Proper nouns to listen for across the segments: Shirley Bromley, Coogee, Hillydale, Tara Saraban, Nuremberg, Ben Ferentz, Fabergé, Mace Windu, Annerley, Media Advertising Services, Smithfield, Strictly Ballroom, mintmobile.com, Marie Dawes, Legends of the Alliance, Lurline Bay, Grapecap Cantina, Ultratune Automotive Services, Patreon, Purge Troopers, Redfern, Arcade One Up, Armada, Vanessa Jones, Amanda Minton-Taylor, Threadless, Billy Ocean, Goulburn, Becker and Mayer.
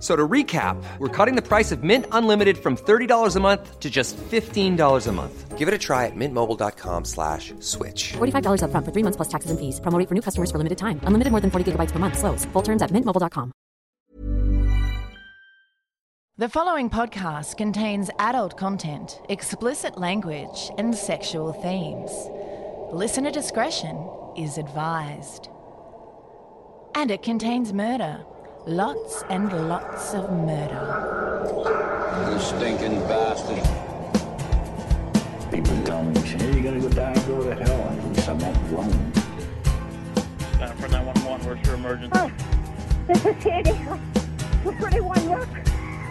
So to recap, we're cutting the price of Mint Unlimited from $30 a month to just $15 a month. Give it a try at mintmobile.com/switch. $45 up front for 3 months plus taxes and fees. Promo rate for new customers for limited time. Unlimited more than 40 gigabytes per month. Slows full terms at mintmobile.com. The following podcast contains adult content, explicit language, and sexual themes. Listener discretion is advised. And it contains murder. Lots and lots of murder. You stinking bastard. People tell me, hey, you're gonna go die and go to hell. At least I'm not alone. Down for 911, where's your emergency? Oh, this is Sandy. We're 41 Rock.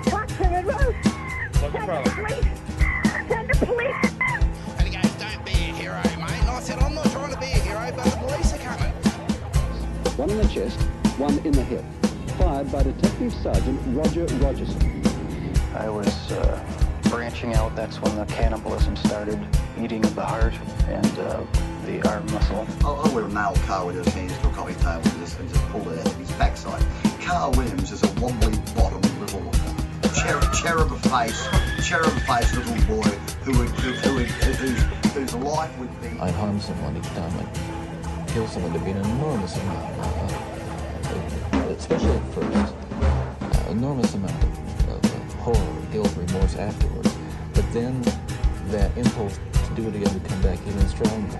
Foxton Road. What's the problem? Police. Send the police. Hey, guys, don't be a hero, mate. I said, I'm not trying to be a hero, but the police are coming. One in the chest, one in the hip. Fired by Detective Sergeant Roger Rogerson. I was branching out. That's when the cannibalism started, eating of the heart and the arm muscle. I would have nailed Carl Williams' hands to a coffee table and just pulled it out of his backside. Carl Williams is a wobbly bottom little cherub face little boy whose life would be. I harm someone each time. I kill someone. There'd be an enormous amount especially at first, enormous amount of horror, guilt, remorse afterwards. But then that impulse to do it again would come back even stronger.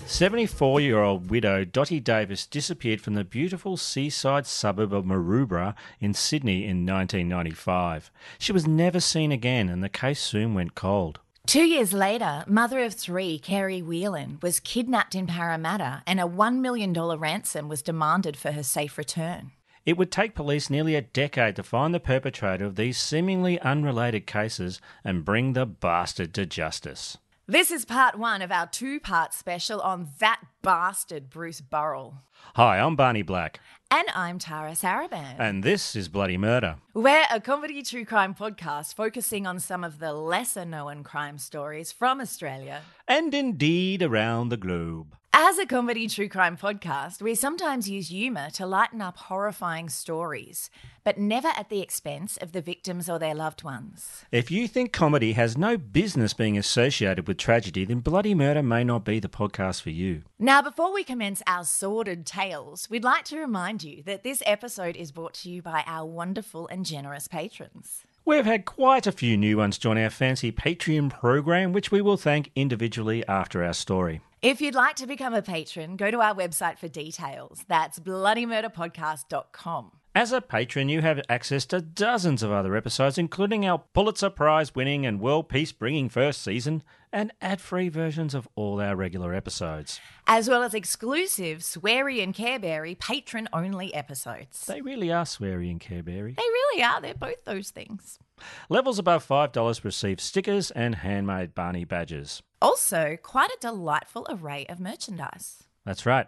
A 74-year-old widow Dottie Davis disappeared from the beautiful seaside suburb of Maroubra in Sydney in 1995. She was never seen again, and the case soon went cold. 2 years later, mother of three, Kerry Whelan, was kidnapped in Parramatta and a $1 million ransom was demanded for her safe return. It would take police nearly a decade to find the perpetrator of these seemingly unrelated cases and bring the bastard to justice. This is part one of our two-part special on that bastard Bruce Burrell. Hi, I'm Barney Black. And I'm Tara Saraban. And this is Bloody Murder. We're a comedy true crime podcast focusing on some of the lesser-known crime stories from Australia. And indeed around the globe. As a comedy true crime podcast, we sometimes use humour to lighten up horrifying stories, but never at the expense of the victims or their loved ones. If you think comedy has no business being associated with tragedy, then Bloody Murder may not be the podcast for you. Now, before we commence our sordid tales, we'd like to remind you that this episode is brought to you by our wonderful and generous patrons. We've had quite a few new ones join our fancy Patreon program, which we will thank individually after our story. If you'd like to become a patron, go to our website for details. That's bloodymurderpodcast.com. As a patron, you have access to dozens of other episodes, including our Pulitzer Prize winning and world peace bringing first season and ad-free versions of all our regular episodes. As well as exclusive Sweary and Careberry patron-only episodes. They really are Sweary and Careberry. They really are. They're both those things. Levels above $5 receive stickers and handmade Barney badges. Also, quite a delightful array of merchandise. That's right.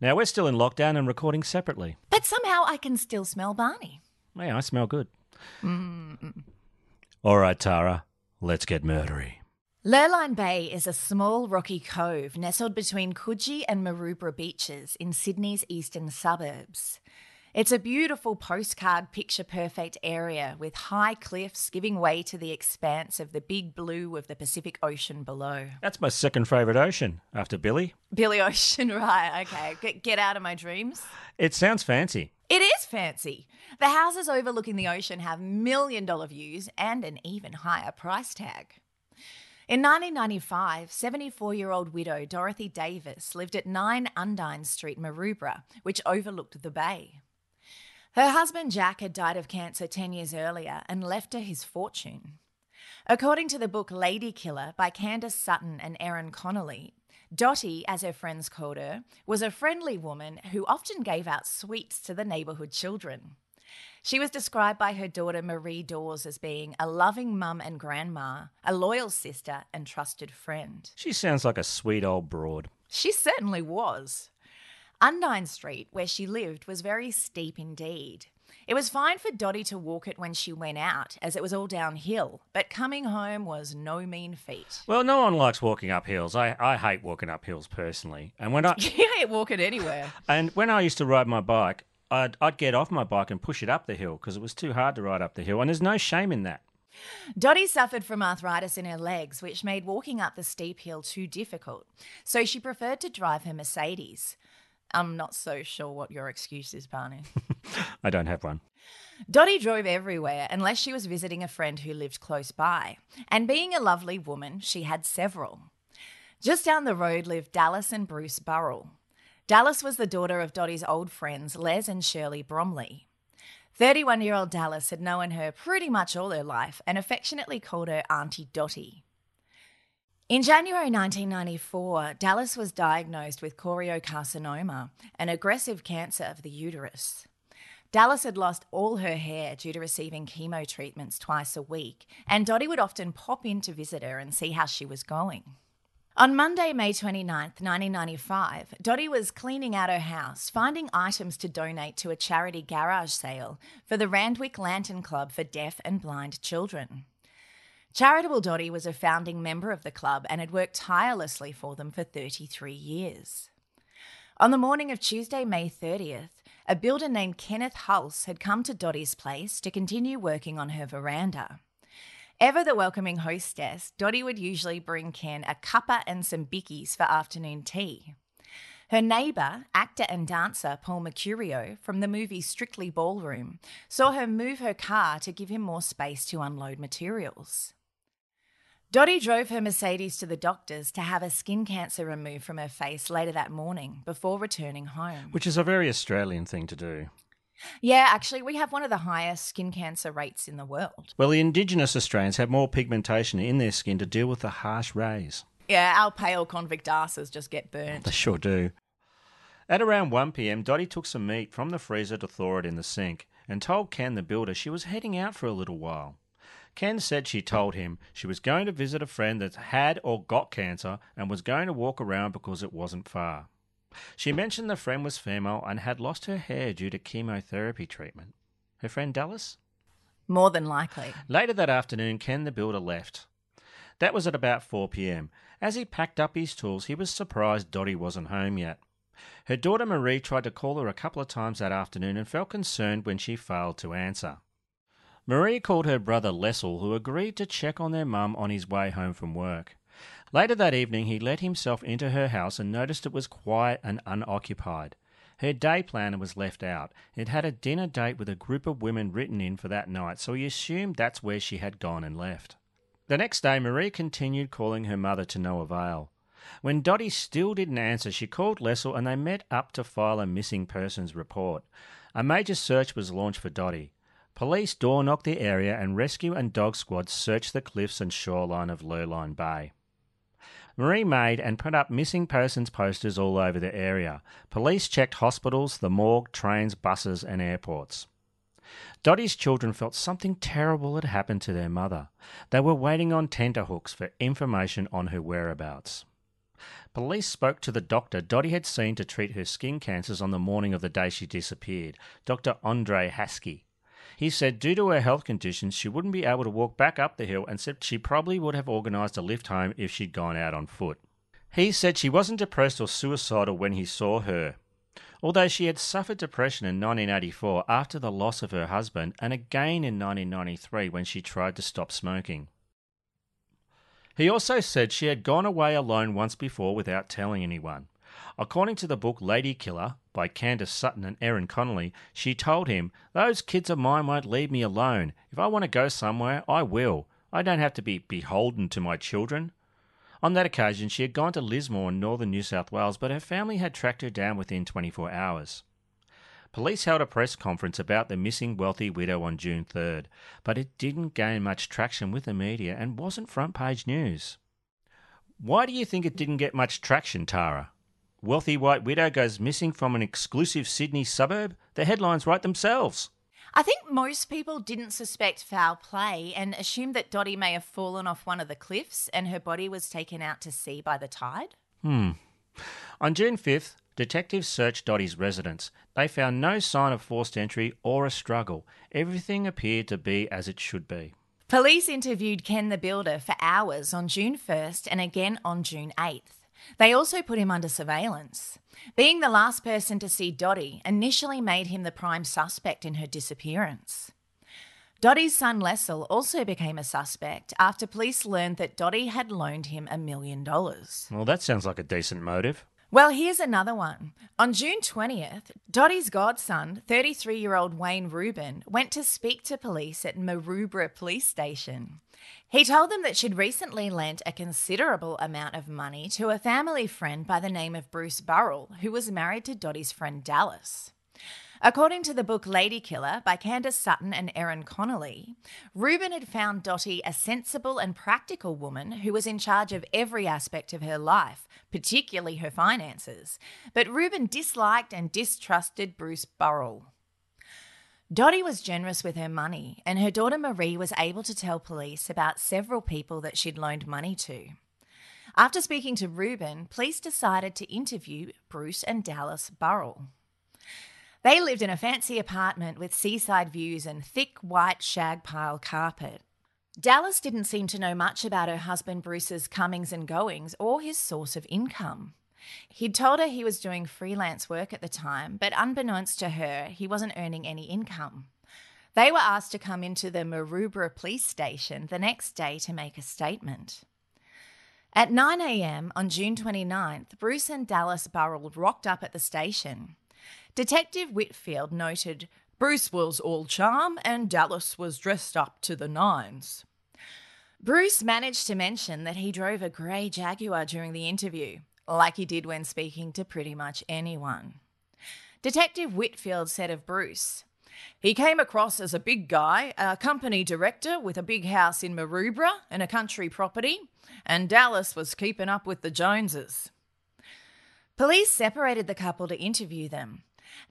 Now, we're still in lockdown and recording separately. But somehow I can still smell Barney. Yeah, I smell good. Mm-mm. All right, Tara, let's get murdery. Lurline Bay is a small rocky cove nestled between Coogee and Maroubra beaches in Sydney's eastern suburbs. It's a beautiful postcard picture-perfect area with high cliffs giving way to the expanse of the big blue of the Pacific Ocean below. That's my second favourite ocean, after Billy. Billy Ocean, right, okay. Get out of my dreams. It sounds fancy. It is fancy. The houses overlooking the ocean have $1 million views and an even higher price tag. In 1995, 74-year-old widow Dottie Davis lived at 9 Undine Street, Maroubra, which overlooked the bay. Her husband Jack had died of cancer 10 years earlier and left her his fortune. According to the book Lady Killer by Candace Sutton and Erin Connolly, Dottie, as her friends called her, was a friendly woman who often gave out sweets to the neighbourhood children. She was described by her daughter Marie Dawes as being a loving mum and grandma, a loyal sister and trusted friend. She sounds like a sweet old broad. She certainly was. Undine Street, where she lived, was very steep indeed. It was fine for Dottie to walk it when she went out, as it was all downhill, but coming home was no mean feat. Well, no one likes walking up hills. I hate walking up hills personally. And when I you hate walking anywhere. And when I used to ride my bike, I'd get off my bike and push it up the hill because it was too hard to ride up the hill, and there's no shame in that. Dottie suffered from arthritis in her legs, which made walking up the steep hill too difficult, so she preferred to drive her Mercedes. I'm not so sure what your excuse is, Barney. I don't have one. Dottie drove everywhere unless she was visiting a friend who lived close by, and being a lovely woman, she had several. Just down the road lived Dallas and Bruce Burrell. Dallas was the daughter of Dottie's old friends Les and Shirley Bromley. 31-year-old Dallas had known her pretty much all her life and affectionately called her Auntie Dottie. In January 1994, Dallas was diagnosed with choriocarcinoma, an aggressive cancer of the uterus. Dallas had lost all her hair due to receiving chemo treatments twice a week, and Dottie would often pop in to visit her and see how she was going. On Monday, May 29th, 1995, Dottie was cleaning out her house, finding items to donate to a charity garage sale for the Randwick Lantern Club for Deaf and Blind Children. Charitable Dottie was a founding member of the club and had worked tirelessly for them for 33 years. On the morning of Tuesday, May 30th, a builder named Kenneth Hulse had come to Dottie's place to continue working on her veranda. Ever the welcoming hostess, Dottie would usually bring Ken a cuppa and some bickies for afternoon tea. Her neighbour, actor and dancer Paul Mercurio from the movie Strictly Ballroom, saw her move her car to give him more space to unload materials. Dottie drove her Mercedes to the doctors to have a skin cancer removed from her face later that morning before returning home. Which is a very Australian thing to do. Yeah, actually, we have one of the highest skin cancer rates in the world. Well, the Indigenous Australians have more pigmentation in their skin to deal with the harsh rays. Yeah, our pale convict asses just get burnt. They sure do. At around 1 p.m, Dottie took some meat from the freezer to thaw it in the sink and told Ken, the builder, she was heading out for a little while. Ken said she told him she was going to visit a friend that had or got cancer and was going to walk around because it wasn't far. She mentioned the friend was female and had lost her hair due to chemotherapy treatment. Her friend Dallas? More than likely. Later that afternoon, Ken the builder left. That was at about 4 p.m. As he packed up his tools, he was surprised Dottie wasn't home yet. Her daughter Marie tried to call her a couple of times that afternoon and felt concerned when she failed to answer. Marie called her brother Lessel, who agreed to check on their mum on his way home from work. Later that evening, he let himself into her house and noticed it was quiet and unoccupied. Her day planner was left out. It had a dinner date with a group of women written in for that night, so he assumed that's where she had gone and left. The next day, Marie continued calling her mother to no avail. When Dottie still didn't answer, she called Lessel and they met up to file a missing persons report. A major search was launched for Dottie. Police door-knocked the area and rescue and dog squads searched the cliffs and shoreline of Lurline Bay. Marie made and put up missing persons posters all over the area. Police checked hospitals, the morgue, trains, buses and airports. Dottie's children felt something terrible had happened to their mother. They were waiting on tenterhooks for information on her whereabouts. Police spoke to the doctor Dottie had seen to treat her skin cancers on the morning of the day she disappeared, Dr. Andre Haskey. He said due to her health conditions, she wouldn't be able to walk back up the hill and said she probably would have organised a lift home if she'd gone out on foot. He said she wasn't depressed or suicidal when he saw her, although she had suffered depression in 1984 after the loss of her husband and again in 1993 when she tried to stop smoking. He also said she had gone away alone once before without telling anyone. According to the book Lady Killer by Candace Sutton and Erin Connolly, she told him, "Those kids of mine won't leave me alone. If I want to go somewhere, I will. I don't have to be beholden to my children." On that occasion, she had gone to Lismore in northern New South Wales, but her family had tracked her down within 24 hours. Police held a press conference about the missing wealthy widow on June 3rd, but it didn't gain much traction with the media and wasn't front-page news. Why do you think it didn't get much traction, Tara? Wealthy white widow goes missing from an exclusive Sydney suburb? The headlines write themselves. I think most people didn't suspect foul play and assumed that Dottie may have fallen off one of the cliffs and her body was taken out to sea by the tide. On June 5th, detectives searched Dottie's residence. They found no sign of forced entry or a struggle. Everything appeared to be as it should be. Police interviewed Ken the Builder for hours on June 1st and again on June 8th. They also put him under surveillance. Being the last person to see Dottie initially made him the prime suspect in her disappearance. Dottie's son Lessel also became a suspect after police learned that Dottie had loaned him $1 million. Well, that sounds like a decent motive. Well, here's another one. On June 20th, Dottie's godson, 33-year-old Wayne Rubin, went to speak to police at Maroubra Police Station. He told them that she'd recently lent a considerable amount of money to a family friend by the name of Bruce Burrell, who was married to Dottie's friend Dallas. According to the book Lady Killer by Candace Sutton and Erin Connolly, Rubin had found Dottie a sensible and practical woman who was in charge of every aspect of her life, particularly her finances. But Rubin disliked and distrusted Bruce Burrell. Dottie was generous with her money, and her daughter Marie was able to tell police about several people that she'd loaned money to. After speaking to Rubin, police decided to interview Bruce and Dallas Burrell. They lived in a fancy apartment with seaside views and thick white shag pile carpet. Dallas didn't seem to know much about her husband Bruce's comings and goings or his source of income. He'd told her he was doing freelance work at the time, but unbeknownst to her, he wasn't earning any income. They were asked to come into the Maroubra police station the next day to make a statement. At 9 a.m. on June 29th, Bruce and Dallas Burrell rocked up at the station. Detective Whitfield noted Bruce was all charm and Dallas was dressed up to the nines. Bruce managed to mention that he drove a grey Jaguar during the interview, like he did when speaking to pretty much anyone. Detective Whitfield said of Bruce, "He came across as a big guy, a company director with a big house in Maroubra and a country property, and Dallas was keeping up with the Joneses." Police separated the couple to interview them.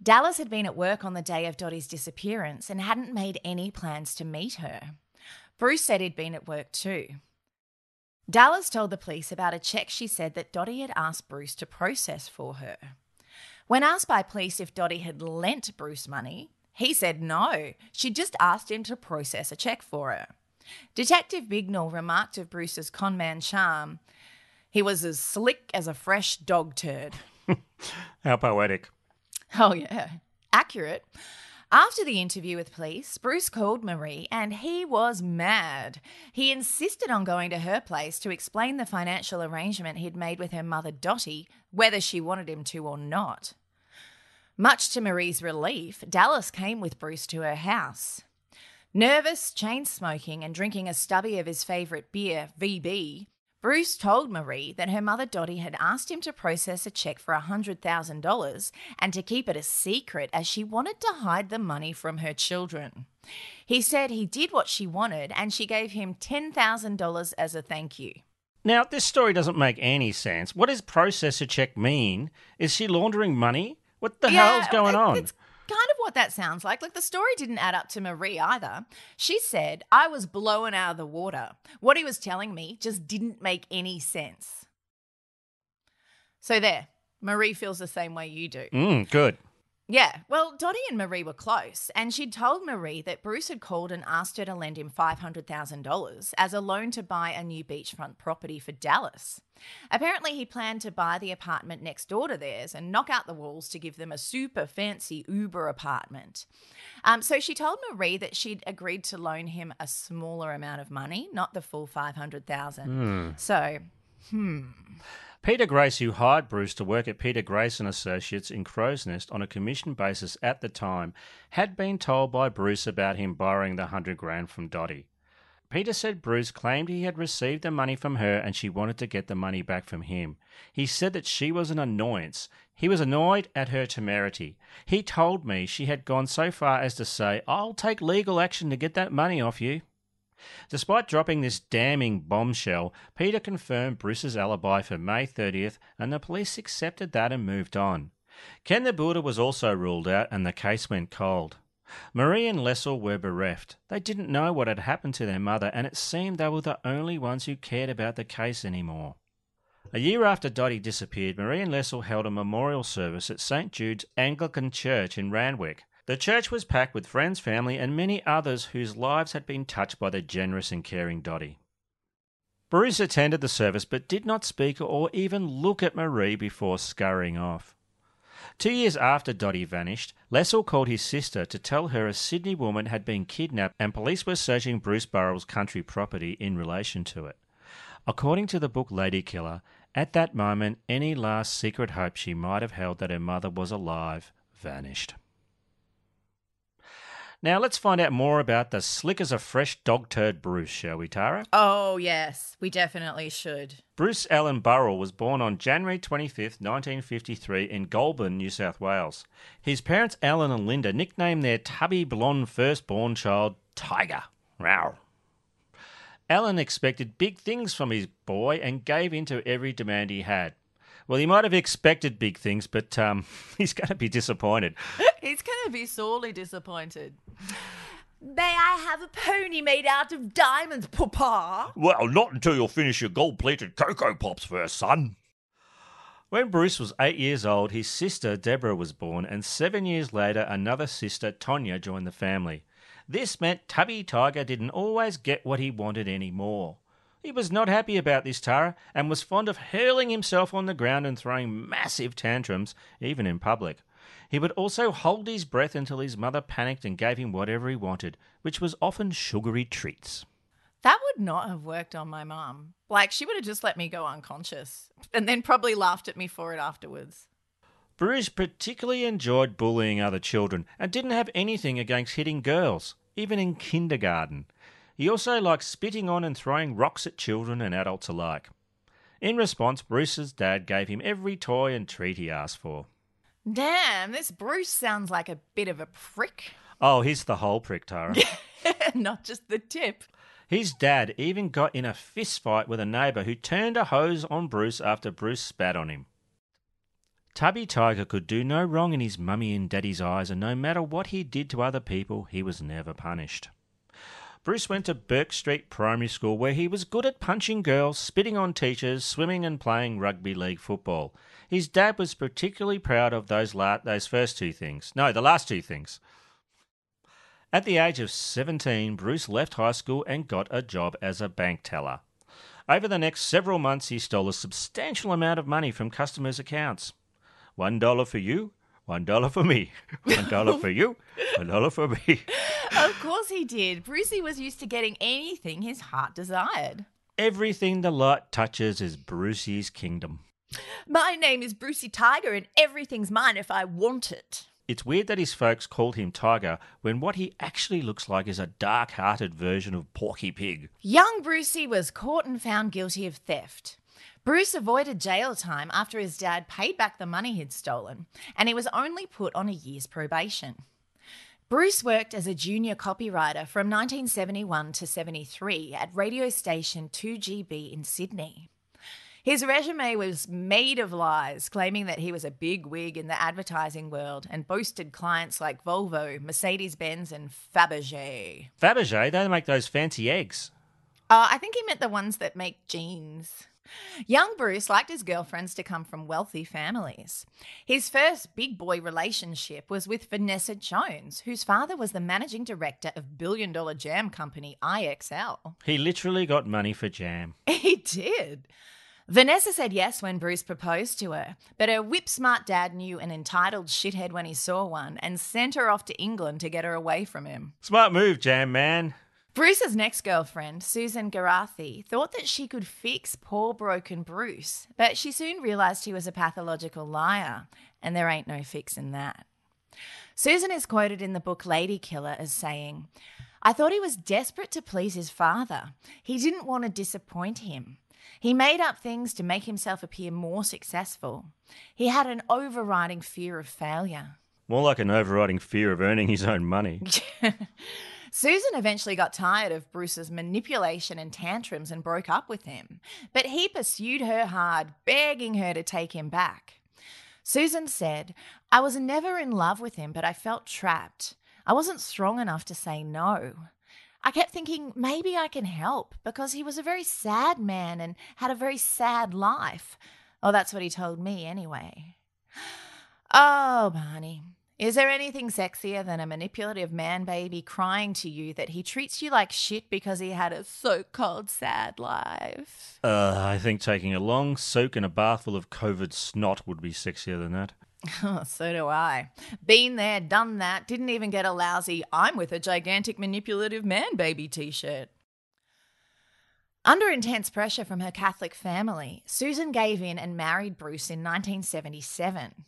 Dallas had been at work on the day of Dottie's disappearance and hadn't made any plans to meet her. Bruce said he'd been at work too. Dallas told the police about a check she said that Dottie had asked Bruce to process for her. When asked by police if Dottie had lent Bruce money, he said no, she'd just asked him to process a check for her. Detective Bignell remarked of Bruce's conman charm, "He was as slick as a fresh dog turd." How poetic. Oh, yeah. Accurate. After the interview with police, Bruce called Marie and he was mad. He insisted on going to her place to explain the financial arrangement he'd made with her mother, Dottie, whether she wanted him to or not. Much to Marie's relief, Dallas came with Bruce to her house. Nervous, chain-smoking and drinking a stubby of his favourite beer, VB, Bruce told Marie that her mother Dottie had asked him to process a cheque for $100,000 and to keep it a secret as she wanted to hide the money from her children. He said he did what she wanted and she gave him $10,000 as a thank you. Now, this story doesn't make any sense. What does process a cheque mean? Is she laundering money? What the hell's going on? It's kind of what that sounds like. Like, the story didn't add up to Marie either. She said, "I was blown out of the water. What he was telling me just didn't make any sense." So there, Marie feels the same way you do. Good. Yeah, well, Dottie and Marie were close, and she'd told Marie that Bruce had called and asked her to lend him $500,000 as a loan to buy a new beachfront property for Dallas. Apparently he planned to buy the apartment next door to theirs and knock out the walls to give them a super fancy Uber apartment. So she told Marie that she'd agreed to loan him a smaller amount of money, not the full $500,000. Peter Grace, who hired Bruce to work at Peter Grace and Associates in Crow's Nest on a commission basis at the time, had been told by Bruce about him borrowing the $100,000 from Dottie. Peter said Bruce claimed he had received the money from her and she wanted to get the money back from him. He said that she was an annoyance. He was annoyed at her temerity. "He told me she had gone so far as to say, 'I'll take legal action to get that money off you.'" Despite dropping this damning bombshell, Peter confirmed Bruce's alibi for May 30th and the police accepted that and moved on. Ken the Builder was also ruled out and the case went cold. Marie and Lessel were bereft. They didn't know what had happened to their mother and it seemed they were the only ones who cared about the case anymore. A year after Dottie disappeared, Marie and Lessel held a memorial service at St. Jude's Anglican Church in Randwick. The church was packed with friends, family, and many others whose lives had been touched by the generous and caring Dottie. Bruce attended the service but did not speak or even look at Marie before scurrying off. 2 years after Dottie vanished, Lessel called his sister to tell her a Sydney woman had been kidnapped and police were searching Bruce Burrell's country property in relation to it. According to the book Lady Killer, at that moment any last secret hope she might have held that her mother was alive vanished. Now let's find out more about the slick as a fresh dog turd Bruce, shall we, Tara? Oh, yes, we definitely should. Bruce Alan Burrell was born on January 25th, 1953 in Goulburn, New South Wales. His parents, Alan and Linda, nicknamed their tubby blonde firstborn child Tiger. Wow. Alan expected big things from his boy and gave in to every demand he had. Well, he might have expected big things, but he's going to be disappointed. He's going to be sorely disappointed. May I have a pony made out of diamonds, Papa? Well, not until you'll finish your gold-plated Cocoa Pops first, son. When Bruce was 8 years old, his sister Deborah was born, and 7 years later another sister, Tonya, joined the family. This meant Tubby Tiger didn't always get what he wanted anymore. He was not happy about this, Tara, and was fond of hurling himself on the ground and throwing massive tantrums, even in public. He would also hold his breath until his mother panicked and gave him whatever he wanted, which was often sugary treats. That would not have worked on my mum. Like, she would have just let me go unconscious and then probably laughed at me for it afterwards. Bruce particularly enjoyed bullying other children and didn't have anything against hitting girls, even in kindergarten. He also liked spitting on and throwing rocks at children and adults alike. In response, Bruce's dad gave him every toy and treat he asked for. Damn, this Bruce sounds like a bit of a prick. Oh, he's the whole prick, Tara. Not just the tip. His dad even got in a fist fight with a neighbour who turned a hose on Bruce after Bruce spat on him. Tubby Tiger could do no wrong in his mummy and daddy's eyes, and no matter what he did to other people, he was never punished. Bruce went to Burke Street Primary School where he was good at punching girls, spitting on teachers, swimming and playing rugby league football. His dad was particularly proud of the last two things. At the age of 17, Bruce left high school and got a job as a bank teller. Over the next several months, he stole a substantial amount of money from customers' accounts. $1 for you, $1 for me, $1 for you, $1 for me. Of course he did. Brucey was used to getting anything his heart desired. Everything the light touches is Brucey's kingdom. My name is Brucey Tiger and everything's mine if I want it. It's weird that his folks called him Tiger when what he actually looks like is a dark-hearted version of Porky Pig. Young Brucey was caught and found guilty of theft. Bruce avoided jail time after his dad paid back the money he'd stolen, and he was only put on a year's probation. Bruce worked as a junior copywriter from 1971 to 73 at radio station 2GB in Sydney. His resume was made of lies, claiming that he was a big wig in the advertising world and boasted clients like Volvo, Mercedes-Benz and Fabergé. Fabergé? They make those fancy eggs. I think he meant the ones that make jeans. Young Bruce liked his girlfriends to come from wealthy families. His first big boy relationship was with Vanessa Jones, whose father was the managing director of billion-dollar jam company IXL. He literally got money for jam. He did. Vanessa said yes when Bruce proposed to her, but her whip-smart dad knew an entitled shithead when he saw one and sent her off to England to get her away from him. Smart move, jam man. Bruce's next girlfriend, Susan Gerathi, thought that she could fix poor broken Bruce, but she soon realised he was a pathological liar, and there ain't no fixing that. Susan is quoted in the book Lady Killer as saying, "I thought he was desperate to please his father. He didn't want to disappoint him. He made up things to make himself appear more successful. He had an overriding fear of failure." More like an overriding fear of earning his own money. Susan eventually got tired of Bruce's manipulation and tantrums and broke up with him, but he pursued her hard, begging her to take him back. Susan said, "I was never in love with him, but I felt trapped. I wasn't strong enough to say no. I kept thinking maybe I can help because he was a very sad man and had a very sad life. Oh, that's what he told me anyway. Oh, Barney, is there anything sexier than a manipulative man baby crying to you that he treats you like shit because he had a so-called sad life? I think taking a long soak in a bath full of COVID snot would be sexier than that. Oh, so do I. Been there, done that, didn't even get a lousy I'm with a gigantic manipulative man baby t-shirt. Under intense pressure from her Catholic family, Susan gave in and married Bruce in 1977.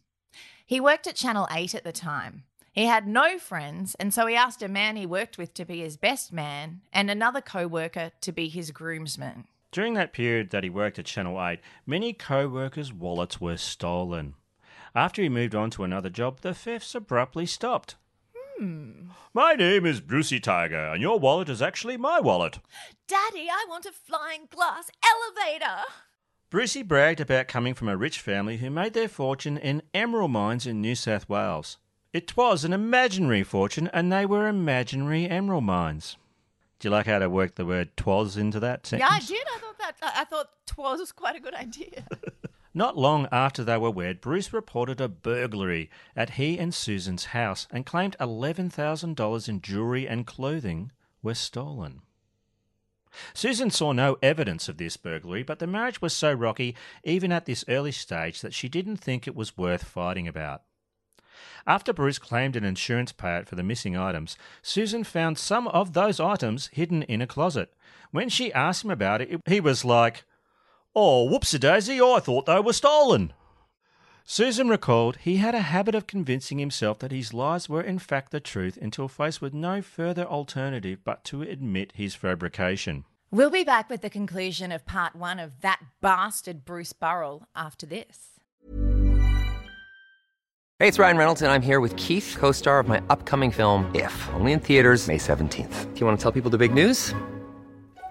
He worked at Channel 8 at the time. He had no friends, and so he asked a man he worked with to be his best man and another co-worker to be his groomsman. During that period that he worked at Channel 8, many co-workers' wallets were stolen. After he moved on to another job, the thefts abruptly stopped. My name is Brucey Tiger, and your wallet is actually my wallet. Daddy, I want a flying glass elevator. Brucey bragged about coming from a rich family who made their fortune in emerald mines in New South Wales. It was an imaginary fortune, and they were imaginary emerald mines. Do you like how to work the word "twas" into that sentence? Yeah, I did. I thought "twas" was quite a good idea. Not long after they were wed, Bruce reported a burglary at he and Susan's house and claimed $11,000 in jewellery and clothing were stolen. Susan saw no evidence of this burglary, but the marriage was so rocky, even at this early stage, that she didn't think it was worth fighting about. After Bruce claimed an insurance payout for the missing items, Susan found some of those items hidden in a closet. When she asked him about it, he was like, "Oh, whoopsie-daisy, I thought they were stolen." Susan recalled he had a habit of convincing himself that his lies were in fact the truth until faced with no further alternative but to admit his fabrication. We'll be back with the conclusion of part one of That Bastard Bruce Burrell after this. Hey, it's Ryan Reynolds, and I'm here with Keith, co-star of my upcoming film, If, only in theaters May 17th. Do you want to tell people the big news?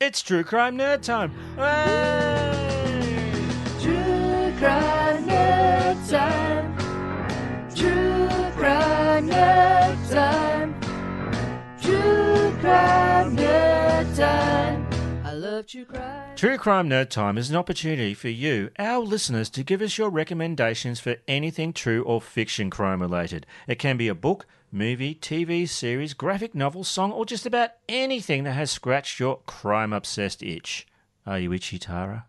It's True Crime Nerd Time! Hey! True Crime Nerd Time! True Crime Nerd Time! True Crime Nerd Time! I love True Crime! True Crime Nerd Time is an opportunity for you, our listeners, to give us your recommendations for anything true or fiction crime related. It can be a book, movie, TV series, graphic novel, song, or just about anything that has scratched your crime-obsessed itch. Are you itchy, Tara?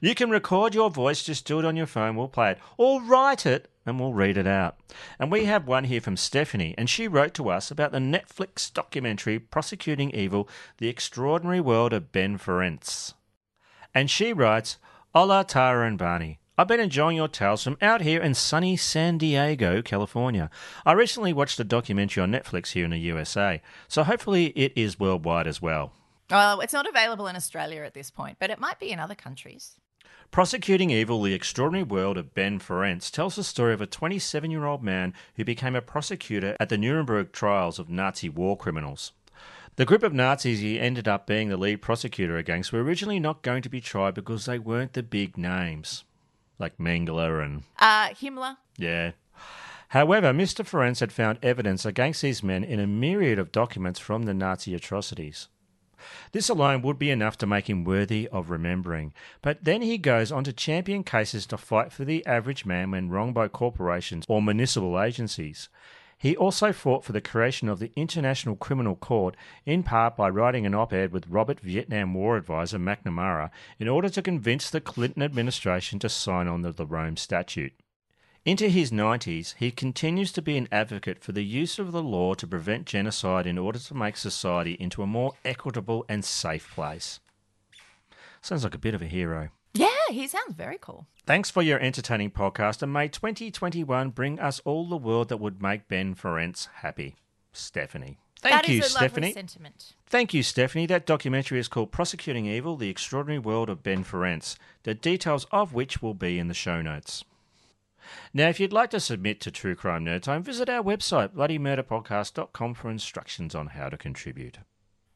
You can record your voice, just do it on your phone, we'll play it, or write it, and we'll read it out. And we have one here from Stephanie, and she wrote to us about the Netflix documentary Prosecuting Evil, The Extraordinary World of Ben Ferentz. And she writes, "Hola, Tara and Barney. I've been enjoying your tales from out here in sunny San Diego, California. I recently watched a documentary on Netflix here in the USA, so hopefully it is worldwide as well." Well, it's not available in Australia at this point, but it might be in other countries. Prosecuting Evil, The Extraordinary World of Ben Ferentz tells the story of a 27-year-old man who became a prosecutor at the Nuremberg trials of Nazi war criminals. The group of Nazis he ended up being the lead prosecutor against were originally not going to be tried because they weren't the big names. Like Mengele and... Himmler. Yeah. However, Mr. Ferentz had found evidence against these men in a myriad of documents from the Nazi atrocities. This alone would be enough to make him worthy of remembering. But then he goes on to champion cases to fight for the average man when wronged by corporations or municipal agencies. He also fought for the creation of the International Criminal Court, in part by writing an op-ed with Robert Vietnam War advisor McNamara in order to convince the Clinton administration to sign on to the Rome Statute. Into his 90s, he continues to be an advocate for the use of the law to prevent genocide in order to make society into a more equitable and safe place. Sounds like a bit of a hero. Yeah, he sounds very cool. Thanks for your entertaining podcast, and may 2021 bring us all the world that would make Ben Ferentz happy. Stephanie. Thank you, Stephanie. That is a lovely sentiment. Thank you, Stephanie. That documentary is called Prosecuting Evil, The Extraordinary World of Ben Ferentz, the details of which will be in the show notes. Now, if you'd like to submit to True Crime Nerd Time, visit our website, bloodymurderpodcast.com, for instructions on how to contribute.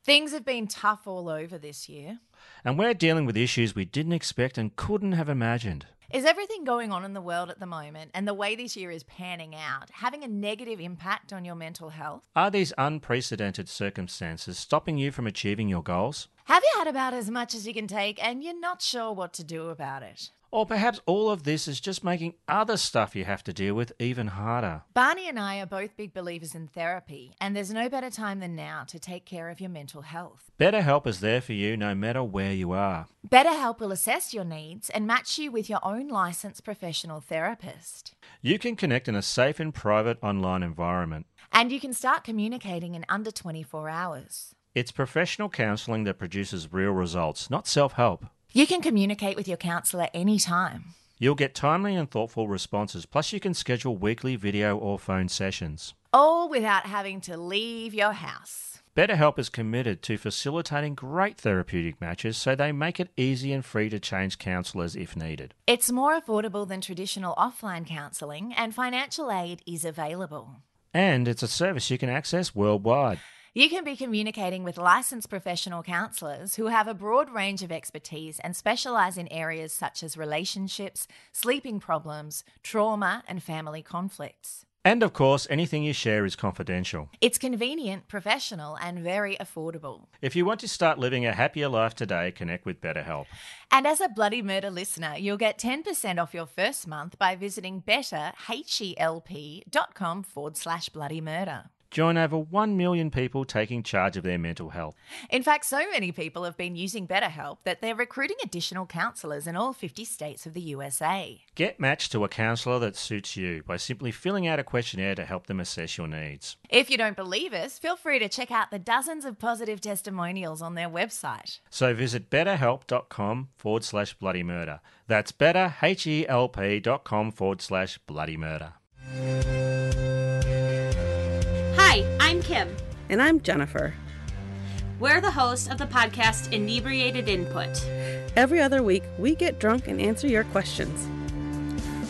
Things have been tough all over this year. And we're dealing with issues we didn't expect and couldn't have imagined. Is everything going on in the world at the moment and the way this year is panning out having a negative impact on your mental health? Are these unprecedented circumstances stopping you from achieving your goals? Have you had about as much as you can take and you're not sure what to do about it? Or perhaps all of this is just making other stuff you have to deal with even harder. Barney and I are both big believers in therapy, and there's no better time than now to take care of your mental health. BetterHelp is there for you no matter where you are. BetterHelp will assess your needs and match you with your own licensed professional therapist. You can connect in a safe and private online environment. And you can start communicating in under 24 hours. It's professional counselling that produces real results, not self-help. You can communicate with your counsellor anytime. You'll get timely and thoughtful responses, plus you can schedule weekly video or phone sessions. All without having to leave your house. BetterHelp is committed to facilitating great therapeutic matches, so they make it easy and free to change counsellors if needed. It's more affordable than traditional offline counselling, and financial aid is available. And it's a service you can access worldwide. You can be communicating with licensed professional counsellors who have a broad range of expertise and specialise in areas such as relationships, sleeping problems, trauma and family conflicts. And of course, anything you share is confidential. It's convenient, professional and very affordable. If you want to start living a happier life today, connect with BetterHelp. And as a Bloody Murder listener, you'll get 10% off your first month by visiting betterhelp.com/bloodymurder. Join over 1 million people taking charge of their mental health. In fact, so many people have been using BetterHelp that they're recruiting additional counsellors in all 50 states of the USA. Get matched to a counsellor that suits you by simply filling out a questionnaire to help them assess your needs. If you don't believe us, feel free to check out the dozens of positive testimonials on their website. So visit betterhelp.com/bloodymurder. That's betterhelp.com/bloodymurder. Hi, I'm Kim. And I'm Jennifer. We're the hosts of the podcast Inebriated Input. Every other week, we get drunk and answer your questions.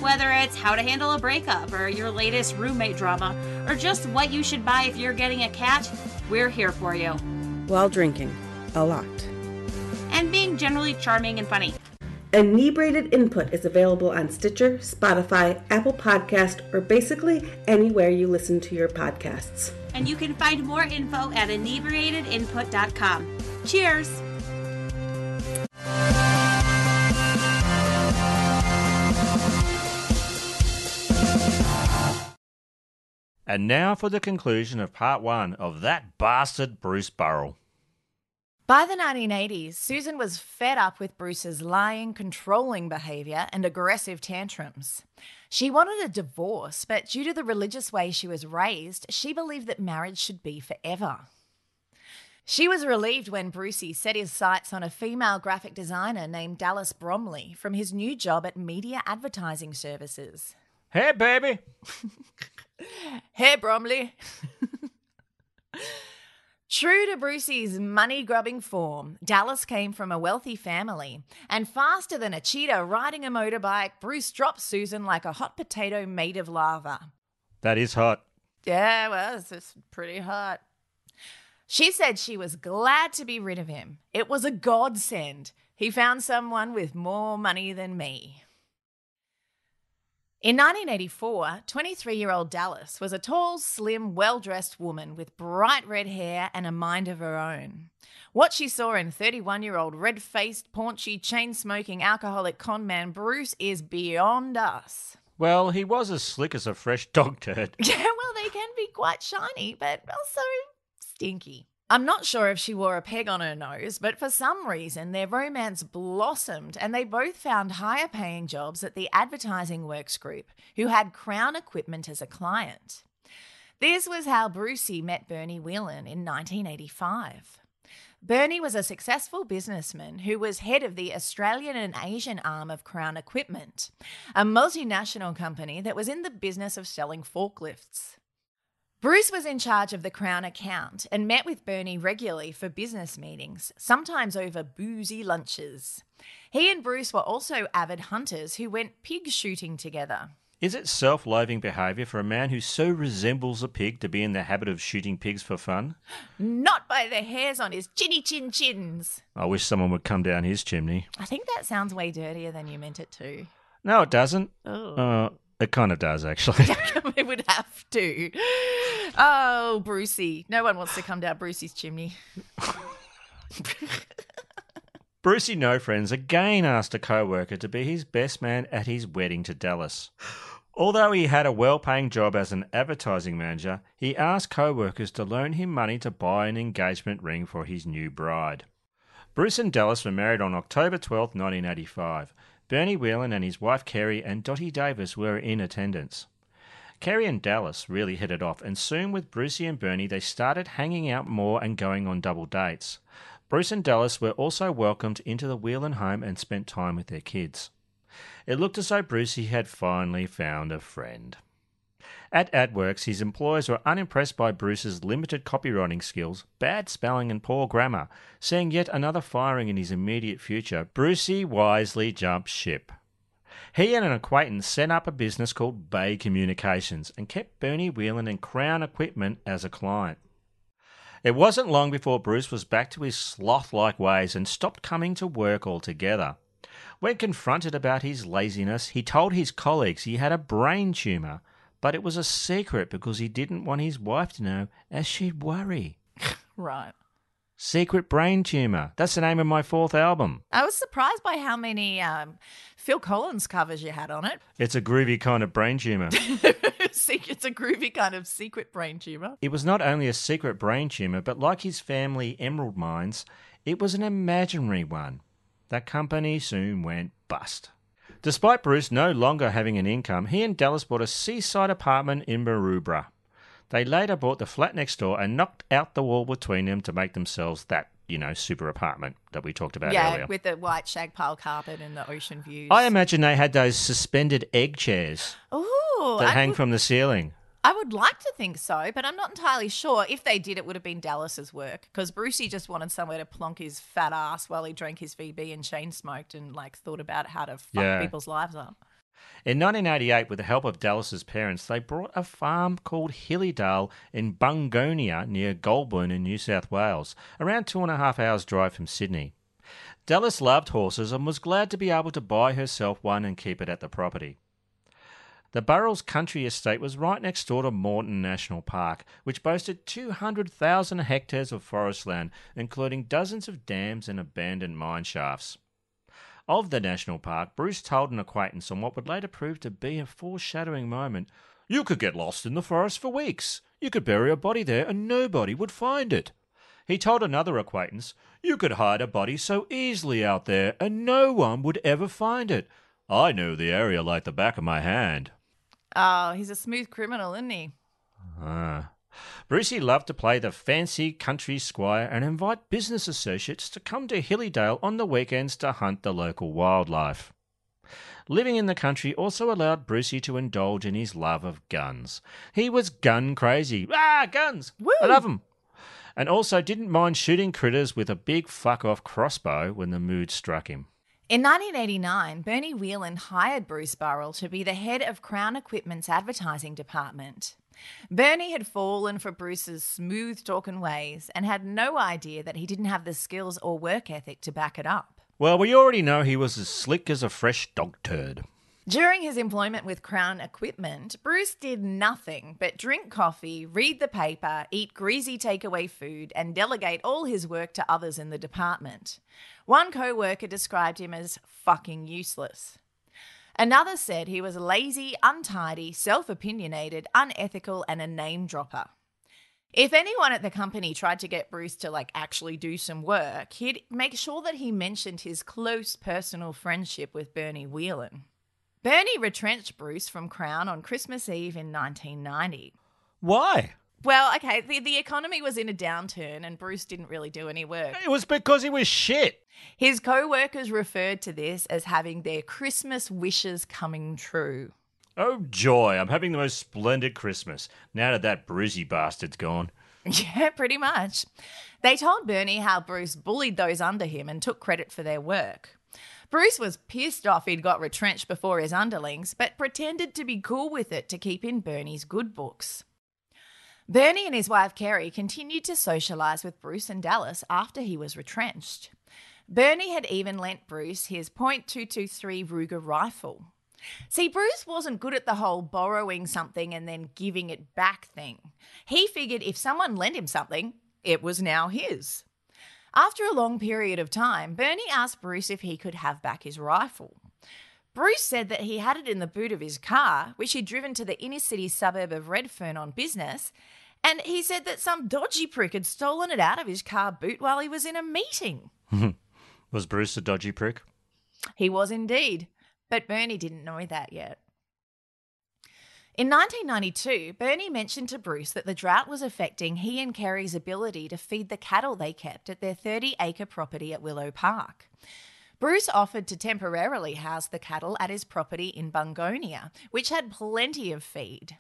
Whether it's how to handle a breakup or your latest roommate drama, or just what you should buy if you're getting a cat, we're here for you. While drinking. A lot. And being generally charming and funny. Inebriated Input is available on Stitcher, Spotify, Apple Podcast, or basically anywhere you listen to your podcasts. And you can find more info at inebriatedinput.com. Cheers! And now for the conclusion of part one of That Bastard Bruce Burrell. By the 1980s, Susan was fed up with Bruce's lying, controlling behaviour and aggressive tantrums. She wanted a divorce, but due to the religious way she was raised, she believed that marriage should be forever. She was relieved when Brucey set his sights on a female graphic designer named Dallas Bromley from his new job at Media Advertising Services. Hey, baby. Hey, Bromley. True to Brucey's money-grubbing form, Dallas came from a wealthy family, and faster than a cheetah riding a motorbike, Bruce dropped Susan like a hot potato made of lava. That is hot. Yeah, well, it's just pretty hot. She said she was glad to be rid of him. It was a godsend. He found someone with more money than me. In 1984, 23-year-old Dallas was a tall, slim, well-dressed woman with bright red hair and a mind of her own. What she saw in 31-year-old red-faced, paunchy, chain-smoking, alcoholic con man Bruce is beyond us. Well, he was as slick as a fresh dog turd. Yeah, well, they can be quite shiny, but also stinky. I'm not sure if she wore a peg on her nose, but for some reason their romance blossomed and they both found higher paying jobs at the Advertising Works Group, who had Crown Equipment as a client. This was how Brucey met Bernie Whelan in 1985. Bernie was a successful businessman who was head of the Australian and Asian arm of Crown Equipment, a multinational company that was in the business of selling forklifts. Bruce was in charge of the Crown account and met with Bernie regularly for business meetings, sometimes over boozy lunches. He and Bruce were also avid hunters who went pig shooting together. Is it self-loathing behaviour for a man who so resembles a pig to be in the habit of shooting pigs for fun? Not by the hairs on his chinny-chin-chins. I wish someone would come down his chimney. I think that sounds way dirtier than you meant it to. No, it doesn't. Oh. It kind of does, actually. It would have to. Oh, Brucey. No one wants to come down Brucey's chimney. Brucey No Friends again asked a co-worker to be his best man at his wedding to Dallas. Although he had a well-paying job as an advertising manager, he asked co-workers to loan him money to buy an engagement ring for his new bride. Bruce and Dallas were married on October 12, 1985. Bernie Whelan and his wife Kerry and Dottie Davis were in attendance. Kerry and Dallas really hit it off, and soon with Brucey and Bernie they started hanging out more and going on double dates. Bruce and Dallas were also welcomed into the Whelan home and spent time with their kids. It looked as though Brucey had finally found a friend. At AdWorks, his employers were unimpressed by Bruce's limited copywriting skills, bad spelling and poor grammar. Seeing yet another firing in his immediate future, Brucey wisely jumped ship. He and an acquaintance set up a business called Bay Communications and kept Bernie Whelan and Crown Equipment as a client. It wasn't long before Bruce was back to his sloth-like ways and stopped coming to work altogether. When confronted about his laziness, he told his colleagues he had a brain tumour, but it was a secret because he didn't want his wife to know, as she'd worry. Right. Secret Brain Tumour. That's the name of my fourth album. I was surprised by how many Phil Collins covers you had on it. It's a groovy kind of brain tumour. It's a groovy kind of secret brain tumour. It was not only a secret brain tumour, but like his family emerald mines, it was an imaginary one. The company soon went bust. Despite Bruce no longer having an income, he and Dallas bought a seaside apartment in Maroubra. They later bought the flat next door and knocked out the wall between them to make themselves that, super apartment that we talked about earlier. Yeah, with the white shag pile carpet and the ocean views. I imagine they had those suspended egg chairs that hang from the ceiling. I would like to think so, but I'm not entirely sure. If they did, it would have been Dallas's work because Brucey just wanted somewhere to plonk his fat ass while he drank his VB and chain smoked and thought about how to fuck people's lives up. In 1988, with the help of Dallas's parents, they bought a farm called Hillydale in Bungonia near Goulburn in New South Wales, around 2.5 hours' drive from Sydney. Dallas loved horses and was glad to be able to buy herself one and keep it at the property. The Burrell's country estate was right next door to Morton National Park, which boasted 200,000 hectares of forest land, including dozens of dams and abandoned mine shafts. Of the national park, Bruce told an acquaintance on what would later prove to be a foreshadowing moment. You could get lost in the forest for weeks. You could bury a body there and nobody would find it. He told another acquaintance, you could hide a body so easily out there and no one would ever find it. I know the area like the back of my hand. Oh, he's a smooth criminal, isn't he? Brucey loved to play the fancy country squire and invite business associates to come to Hillydale on the weekends to hunt the local wildlife. Living in the country also allowed Brucey to indulge in his love of guns. He was gun crazy. Ah, guns! Woo! I love them! And also didn't mind shooting critters with a big fuck-off crossbow when the mood struck him. In 1989, Bernie Whelan hired Bruce Burrell to be the head of Crown Equipment's advertising department. Bernie had fallen for Bruce's smooth-talking ways and had no idea that he didn't have the skills or work ethic to back it up. Well, we already know he was as slick as a fresh dog turd. During his employment with Crown Equipment, Bruce did nothing but drink coffee, read the paper, eat greasy takeaway food, and delegate all his work to others in the department. One co-worker described him as fucking useless. Another said he was lazy, untidy, self-opinionated, unethical, and a name-dropper. If anyone at the company tried to get Bruce to, actually do some work, he'd make sure that he mentioned his close personal friendship with Bernie Whelan. Bernie retrenched Bruce from Crown on Christmas Eve in 1990. Why? Well, okay, the economy was in a downturn and Bruce didn't really do any work. It was because he was shit. His co-workers referred to this as having their Christmas wishes coming true. Oh, joy, I'm having the most splendid Christmas, now that that Brucey bastard's gone. Yeah, pretty much. They told Bernie how Bruce bullied those under him and took credit for their work. Bruce was pissed off he'd got retrenched before his underlings, but pretended to be cool with it to keep in Bernie's good books. Bernie and his wife Kerry continued to socialise with Bruce and Dallas after he was retrenched. Bernie had even lent Bruce his .223 Ruger rifle. See, Bruce wasn't good at the whole borrowing something and then giving it back thing. He figured if someone lent him something, it was now his. After a long period of time, Bernie asked Bruce if he could have back his rifle. Bruce said that he had it in the boot of his car, which he'd driven to the inner-city suburb of Redfern on business, and he said that some dodgy prick had stolen it out of his car boot while he was in a meeting. Was Bruce a dodgy prick? He was indeed. But Bernie didn't know that yet. In 1992, Bernie mentioned to Bruce that the drought was affecting he and Kerry's ability to feed the cattle they kept at their 30-acre property at Willow Park. Bruce offered to temporarily house the cattle at his property in Bungonia, which had plenty of feed.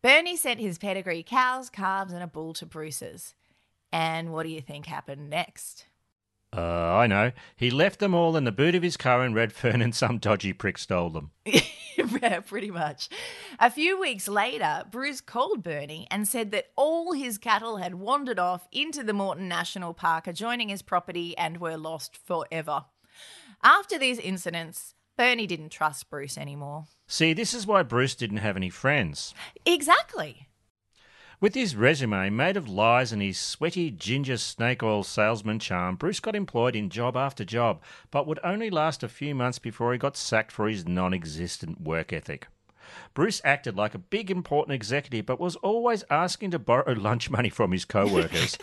Bernie sent his pedigree cows, calves and a bull to Bruce's. And what do you think happened next? I know. He left them all in the boot of his car in Redfern and some dodgy prick stole them. Yeah, pretty much. A few weeks later, Bruce called Bernie and said that all his cattle had wandered off into the Morton National Park adjoining his property and were lost forever. After these incidents, Bernie didn't trust Bruce anymore. See, this is why Bruce didn't have any friends. Exactly. With his resume made of lies and his sweaty ginger snake oil salesman charm, Bruce got employed in job after job, but would only last a few months before he got sacked for his non-existent work ethic. Bruce acted like a big, important executive, but was always asking to borrow lunch money from his co-workers.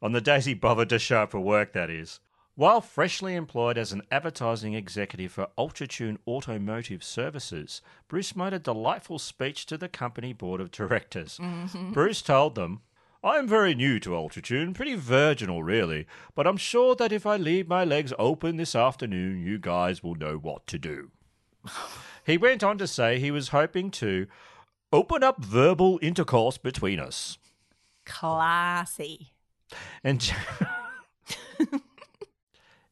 On the days he bothered to show up for work, that is. While freshly employed as an advertising executive for Ultratune Automotive Services, Bruce made a delightful speech to the company board of directors. Mm-hmm. Bruce told them, "I am very new to Ultratune, pretty virginal really, but I'm sure that if I leave my legs open this afternoon, you guys will know what to do." He went on to say he was hoping to open up verbal intercourse between us. Classy. And...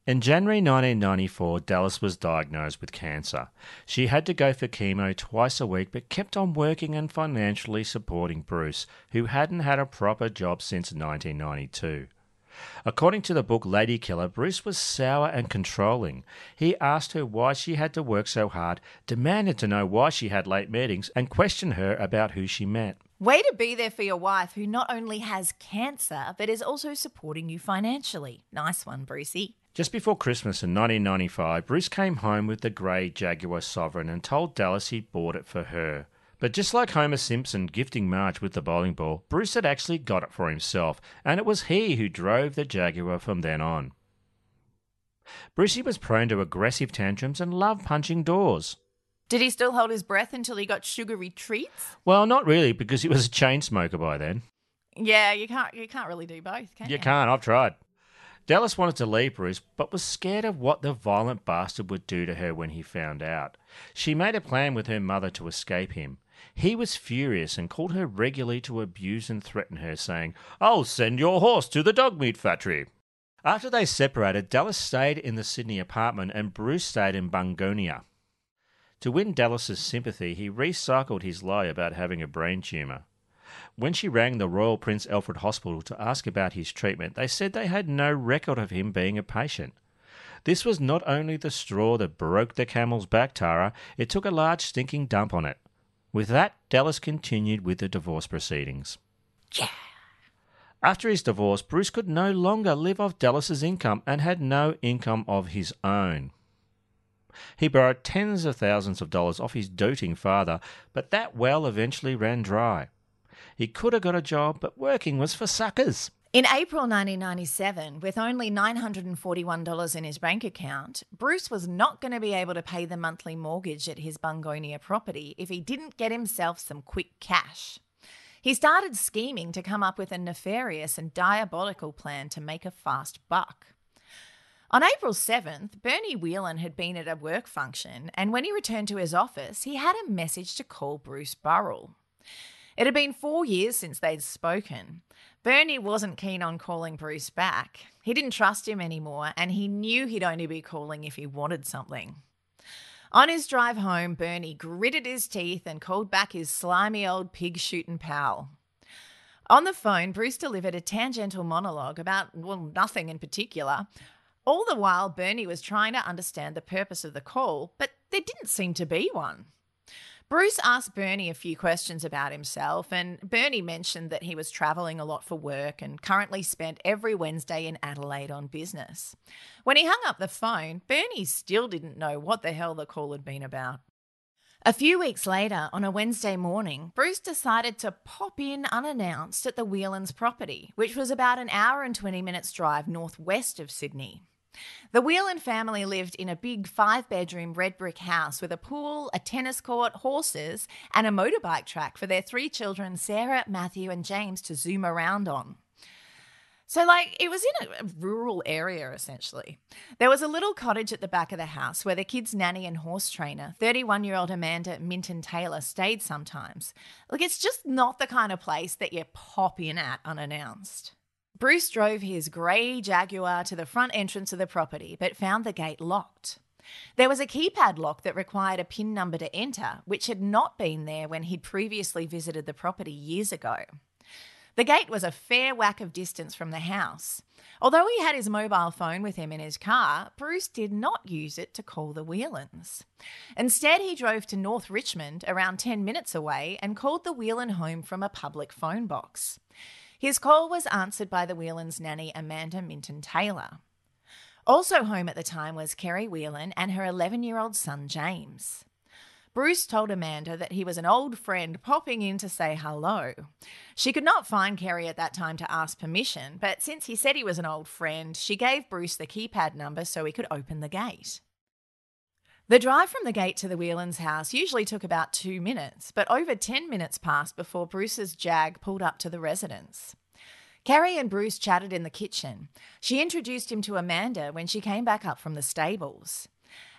In January 1994, Dallas was diagnosed with cancer. She had to go for chemo twice a week but kept on working and financially supporting Bruce, who hadn't had a proper job since 1992. According to the book Lady Killer, Bruce was sour and controlling. He asked her why she had to work so hard, demanded to know why she had late meetings, and questioned her about who she met. Way to be there for your wife who not only has cancer but is also supporting you financially. Nice one, Brucey. Just before Christmas in 1995, Bruce came home with the grey Jaguar Sovereign and told Dallas he'd bought it for her. But just like Homer Simpson gifting Marge with the bowling ball, Bruce had actually got it for himself, and it was he who drove the Jaguar from then on. Brucey was prone to aggressive tantrums and loved punching doors. Did he still hold his breath until he got sugary treats? Well, not really, because he was a chain smoker by then. Yeah, you can't really do both, can you? You can't, I've tried. Dallas wanted to leave Bruce, but was scared of what the violent bastard would do to her when he found out. She made a plan with her mother to escape him. He was furious and called her regularly to abuse and threaten her, saying, "I'll send your horse to the dog meat factory." After they separated, Dallas stayed in the Sydney apartment and Bruce stayed in Bungonia. To win Dallas's sympathy, he recycled his lie about having a brain tumour. When she rang the Royal Prince Alfred Hospital to ask about his treatment, they said they had no record of him being a patient. This was not only the straw that broke the camel's back, Tara, it took a large stinking dump on it. With that, Dallas continued with the divorce proceedings. Yeah. After his divorce, Bruce could no longer live off Dallas's income and had no income of his own. He borrowed tens of thousands of dollars off his doting father, but that well eventually ran dry. He could have got a job, but working was for suckers. In April 1997, with only $941 in his bank account, Bruce was not going to be able to pay the monthly mortgage at his Bungonia property if he didn't get himself some quick cash. He started scheming to come up with a nefarious and diabolical plan to make a fast buck. On April 7th, Bernie Whelan had been at a work function, and when he returned to his office, he had a message to call Bruce Burrell. It had been 4 years since they'd spoken. Bernie wasn't keen on calling Bruce back. He didn't trust him anymore, and he knew he'd only be calling if he wanted something. On his drive home, Bernie gritted his teeth and called back his slimy old pig-shooting pal. On the phone, Bruce delivered a tangential monologue about, well, nothing in particular. All the while, Bernie was trying to understand the purpose of the call, but there didn't seem to be one. Bruce asked Bernie a few questions about himself, and Bernie mentioned that he was travelling a lot for work and currently spent every Wednesday in Adelaide on business. When he hung up the phone, Bernie still didn't know what the hell the call had been about. A few weeks later, on a Wednesday morning, Bruce decided to pop in unannounced at the Whelans' property, which was about an hour and 20 minutes drive northwest of Sydney. The Whelan family lived in a big 5-bedroom red brick house with a pool, a tennis court, horses, and a motorbike track for their 3 children, Sarah, Matthew, and James, to zoom around on. So, it was in a rural area, essentially. There was a little cottage at the back of the house where the kids' nanny and horse trainer, 31-year-old Amanda Minton-Taylor, stayed sometimes. It's just not the kind of place that you pop in at unannounced. Bruce drove his grey Jaguar to the front entrance of the property but found the gate locked. There was a keypad lock that required a PIN number to enter, which had not been there when he'd previously visited the property years ago. The gate was a fair whack of distance from the house. Although he had his mobile phone with him in his car, Bruce did not use it to call the Whelans. Instead, he drove to North Richmond, around 10 minutes away, and called the Whelan home from a public phone box. His call was answered by the Whelans' nanny, Amanda Minton-Taylor. Also home at the time was Kerry Whelan and her 11-year-old son, James. Bruce told Amanda that he was an old friend popping in to say hello. She could not find Kerry at that time to ask permission, but since he said he was an old friend, she gave Bruce the keypad number so he could open the gate. The drive from the gate to the Whelans' house usually took about 2 minutes, but over 10 minutes passed before Bruce's Jag pulled up to the residence. Kerry and Bruce chatted in the kitchen. She introduced him to Amanda when she came back up from the stables.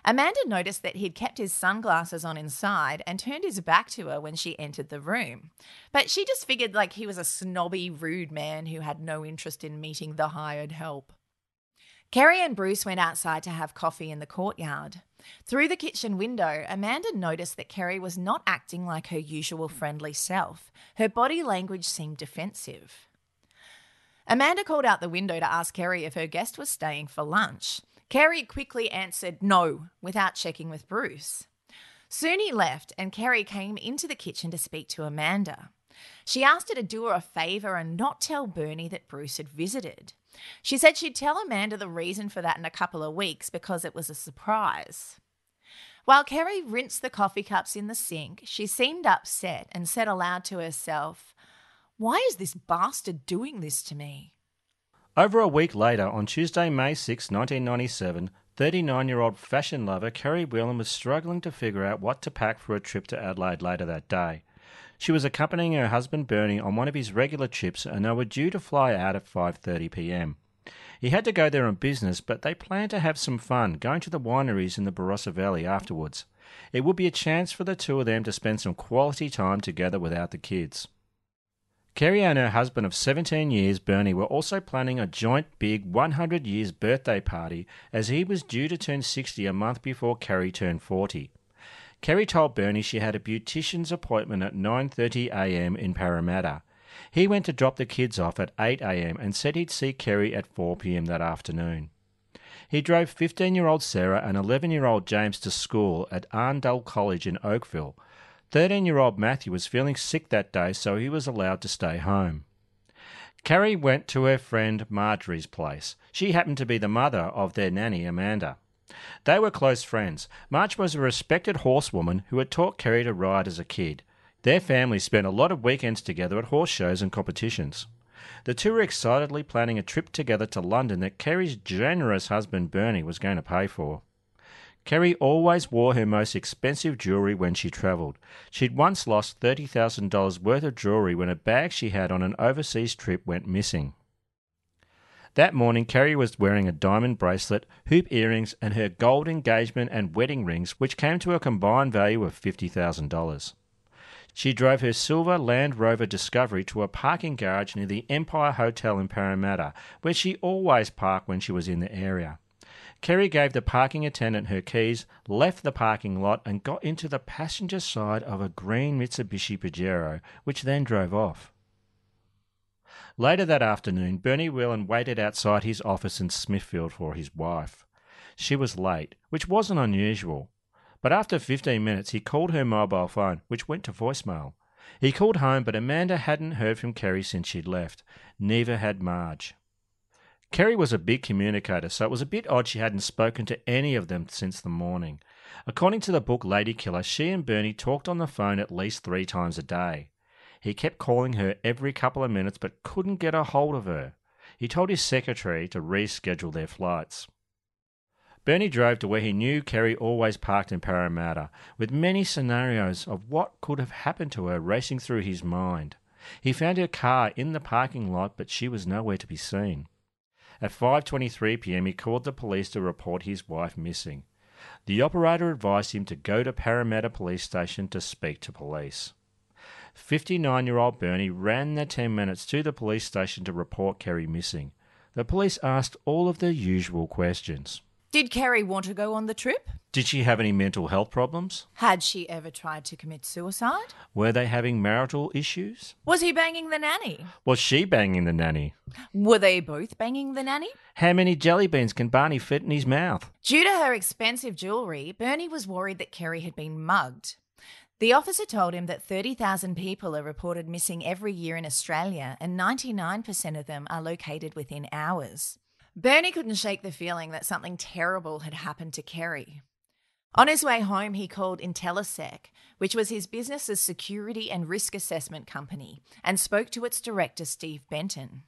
Amanda noticed that he'd kept his sunglasses on inside and turned his back to her when she entered the room. But she just figured he was a snobby, rude man who had no interest in meeting the hired help. Kerry and Bruce went outside to have coffee in the courtyard. Through the kitchen window, Amanda noticed that Kerry was not acting like her usual friendly self. Her body language seemed defensive. Amanda called out the window to ask Kerry if her guest was staying for lunch. Kerry quickly answered no without checking with Bruce. Soon he left, and Kerry came into the kitchen to speak to Amanda. She asked her to do her a favour and not tell Bernie that Bruce had visited. She said she'd tell Amanda the reason for that in a couple of weeks because it was a surprise. While Kerry rinsed the coffee cups in the sink, she seemed upset and said aloud to herself, "Why is this bastard doing this to me?" Over a week later, on Tuesday, May 6, 1997, 39-year-old fashion lover Kerry Whelan was struggling to figure out what to pack for a trip to Adelaide later that day. She was accompanying her husband Bernie on one of his regular trips, and they were due to fly out at 5:30pm. He had to go there on business, but they planned to have some fun, going to the wineries in the Barossa Valley afterwards. It would be a chance for the two of them to spend some quality time together without the kids. Kerry and her husband of 17 years, Bernie, were also planning a joint big 100 years birthday party, as he was due to turn 60 a month before Kerry turned 40. Kerry told Bernie she had a beautician's appointment at 9:30am in Parramatta. He went to drop the kids off at 8am and said he'd see Kerry at 4pm that afternoon. He drove 15-year-old Sarah and 11-year-old James to school at Arndale College in Oakville. 13-year-old Matthew was feeling sick that day, so he was allowed to stay home. Kerry went to her friend Marjorie's place. She happened to be the mother of their nanny, Amanda. They were close friends. Marge was a respected horsewoman who had taught Kerry to ride as a kid. Their family spent a lot of weekends together at horse shows and competitions. The two were excitedly planning a trip together to London that Kerry's generous husband Bernie was going to pay for. Kerry always wore her most expensive jewellery when she travelled. She'd once lost $30,000 worth of jewellery when a bag she had on an overseas trip went missing. That morning, Kerry was wearing a diamond bracelet, hoop earrings, and her gold engagement and wedding rings, which came to a combined value of $50,000. She drove her silver Land Rover Discovery to a parking garage near the Empire Hotel in Parramatta, where she always parked when she was in the area. Kerry gave the parking attendant her keys, left the parking lot, and got into the passenger side of a green Mitsubishi Pajero, which then drove off. Later that afternoon, Bernie Whelan waited outside his office in Smithfield for his wife. She was late, which wasn't unusual. But after 15 minutes, he called her mobile phone, which went to voicemail. He called home, but Amanda hadn't heard from Kerry since she'd left. Neither had Marge. Kerry was a big communicator, so it was a bit odd she hadn't spoken to any of them since the morning. According to the book Lady Killer, she and Bernie talked on the phone at least 3 times a day. He kept calling her every couple of minutes but couldn't get a hold of her. He told his secretary to reschedule their flights. Bernie drove to where he knew Kerry always parked in Parramatta, with many scenarios of what could have happened to her racing through his mind. He found her car in the parking lot, but she was nowhere to be seen. At 5:23 p.m. he called the police to report his wife missing. The operator advised him to go to Parramatta Police Station to speak to police. 59-year-old Bernie ran the 10 minutes to the police station to report Kerry missing. The police asked all of the usual questions. Did Kerry want to go on the trip? Did she have any mental health problems? Had she ever tried to commit suicide? Were they having marital issues? Was he banging the nanny? Was she banging the nanny? Were they both banging the nanny? How many jelly beans can Barney fit in his mouth? Due to her expensive jewellery, Bernie was worried that Kerry had been mugged. The officer told him that 30,000 people are reported missing every year in Australia and 99% of them are located within hours. Bernie couldn't shake the feeling that something terrible had happened to Kerry. On his way home, he called Intellisec, which was his business's security and risk assessment company, and spoke to its director, Steve Benton.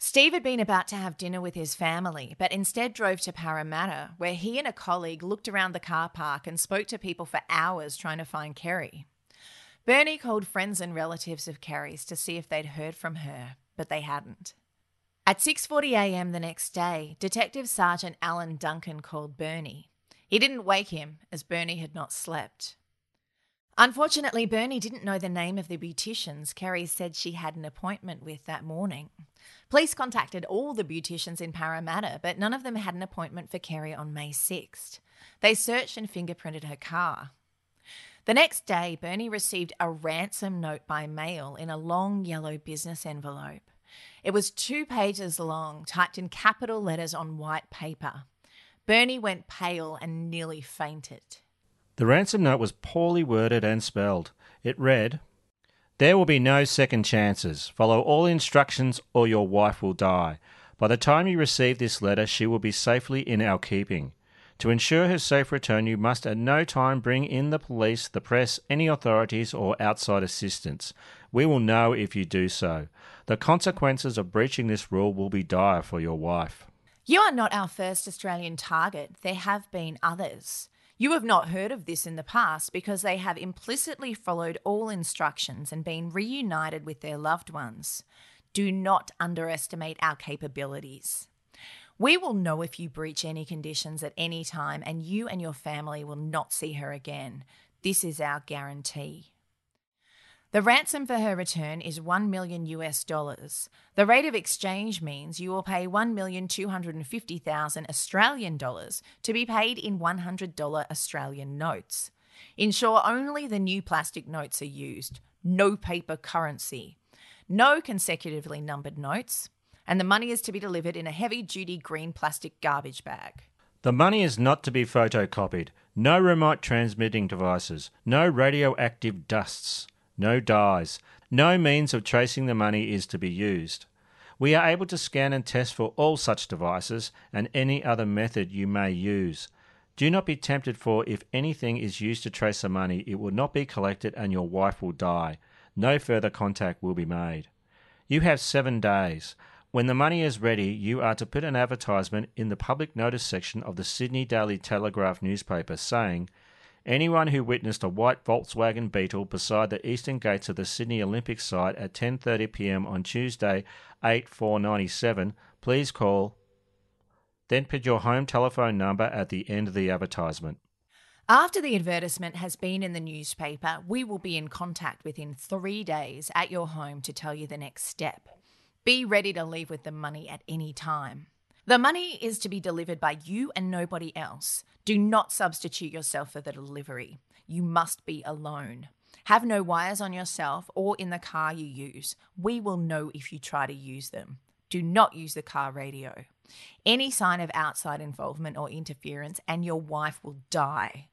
Steve had been about to have dinner with his family, but instead drove to Parramatta, where he and a colleague looked around the car park and spoke to people for hours trying to find Kerry. Bernie called friends and relatives of Kerry's to see if they'd heard from her, but they hadn't. At 6:40 a.m. the next day, Detective Sergeant Alan Duncan called Bernie. He didn't wake him, as Bernie had not slept. Unfortunately, Bernie didn't know the name of the beauticians Kerry said she had an appointment with that morning. Police contacted all the beauticians in Parramatta, but none of them had an appointment for Kerry on May 6th. They searched and fingerprinted her car. The next day, Bernie received a ransom note by mail in a long yellow business envelope. It was 2 pages long, typed in capital letters on white paper. Bernie went pale and nearly fainted. The ransom note was poorly worded and spelled. It read, "There will be no second chances. Follow all instructions or your wife will die. By the time you receive this letter, she will be safely in our keeping. To ensure her safe return, you must at no time bring in the police, the press, any authorities or outside assistance. We will know if you do so. The consequences of breaching this rule will be dire for your wife." You are not our first Australian target. There have been others. You have not heard of this in the past because they have implicitly followed all instructions and been reunited with their loved ones. Do not underestimate our capabilities. We will know if you breach any conditions at any time and you and your family will not see her again. This is our guarantee. The ransom for her return is $1 million US. The rate of exchange means you will pay $1,250,000 Australian to be paid in $100 Australian notes. Ensure only the new plastic notes are used. No paper currency. No consecutively numbered notes. And the money is to be delivered in a heavy-duty green plastic garbage bag. The money is not to be photocopied. No remote transmitting devices. No radioactive dusts. No dyes. No means of tracing the money is to be used. We are able to scan and test for all such devices and any other method you may use. Do not be tempted, for if anything is used to trace the money, it will not be collected and your wife will die. No further contact will be made. You have 7 days. When the money is ready, you are to put an advertisement in the public notice section of the Sydney Daily Telegraph newspaper saying, "Anyone who witnessed a white Volkswagen Beetle beside the eastern gates of the Sydney Olympic site at 10:30 p.m. on Tuesday, 8/4/97, please call. Then put your home telephone number at the end of the advertisement. After the advertisement has been in the newspaper, we will be in contact within 3 days at your home to tell you the next step. Be ready to leave with the money at any time. The money is to be delivered by you and nobody else. Do not substitute yourself for the delivery. You must be alone. Have no wires on yourself or in the car you use. We will know if you try to use them. Do not use the car radio. Any sign of outside involvement or interference and your wife will die.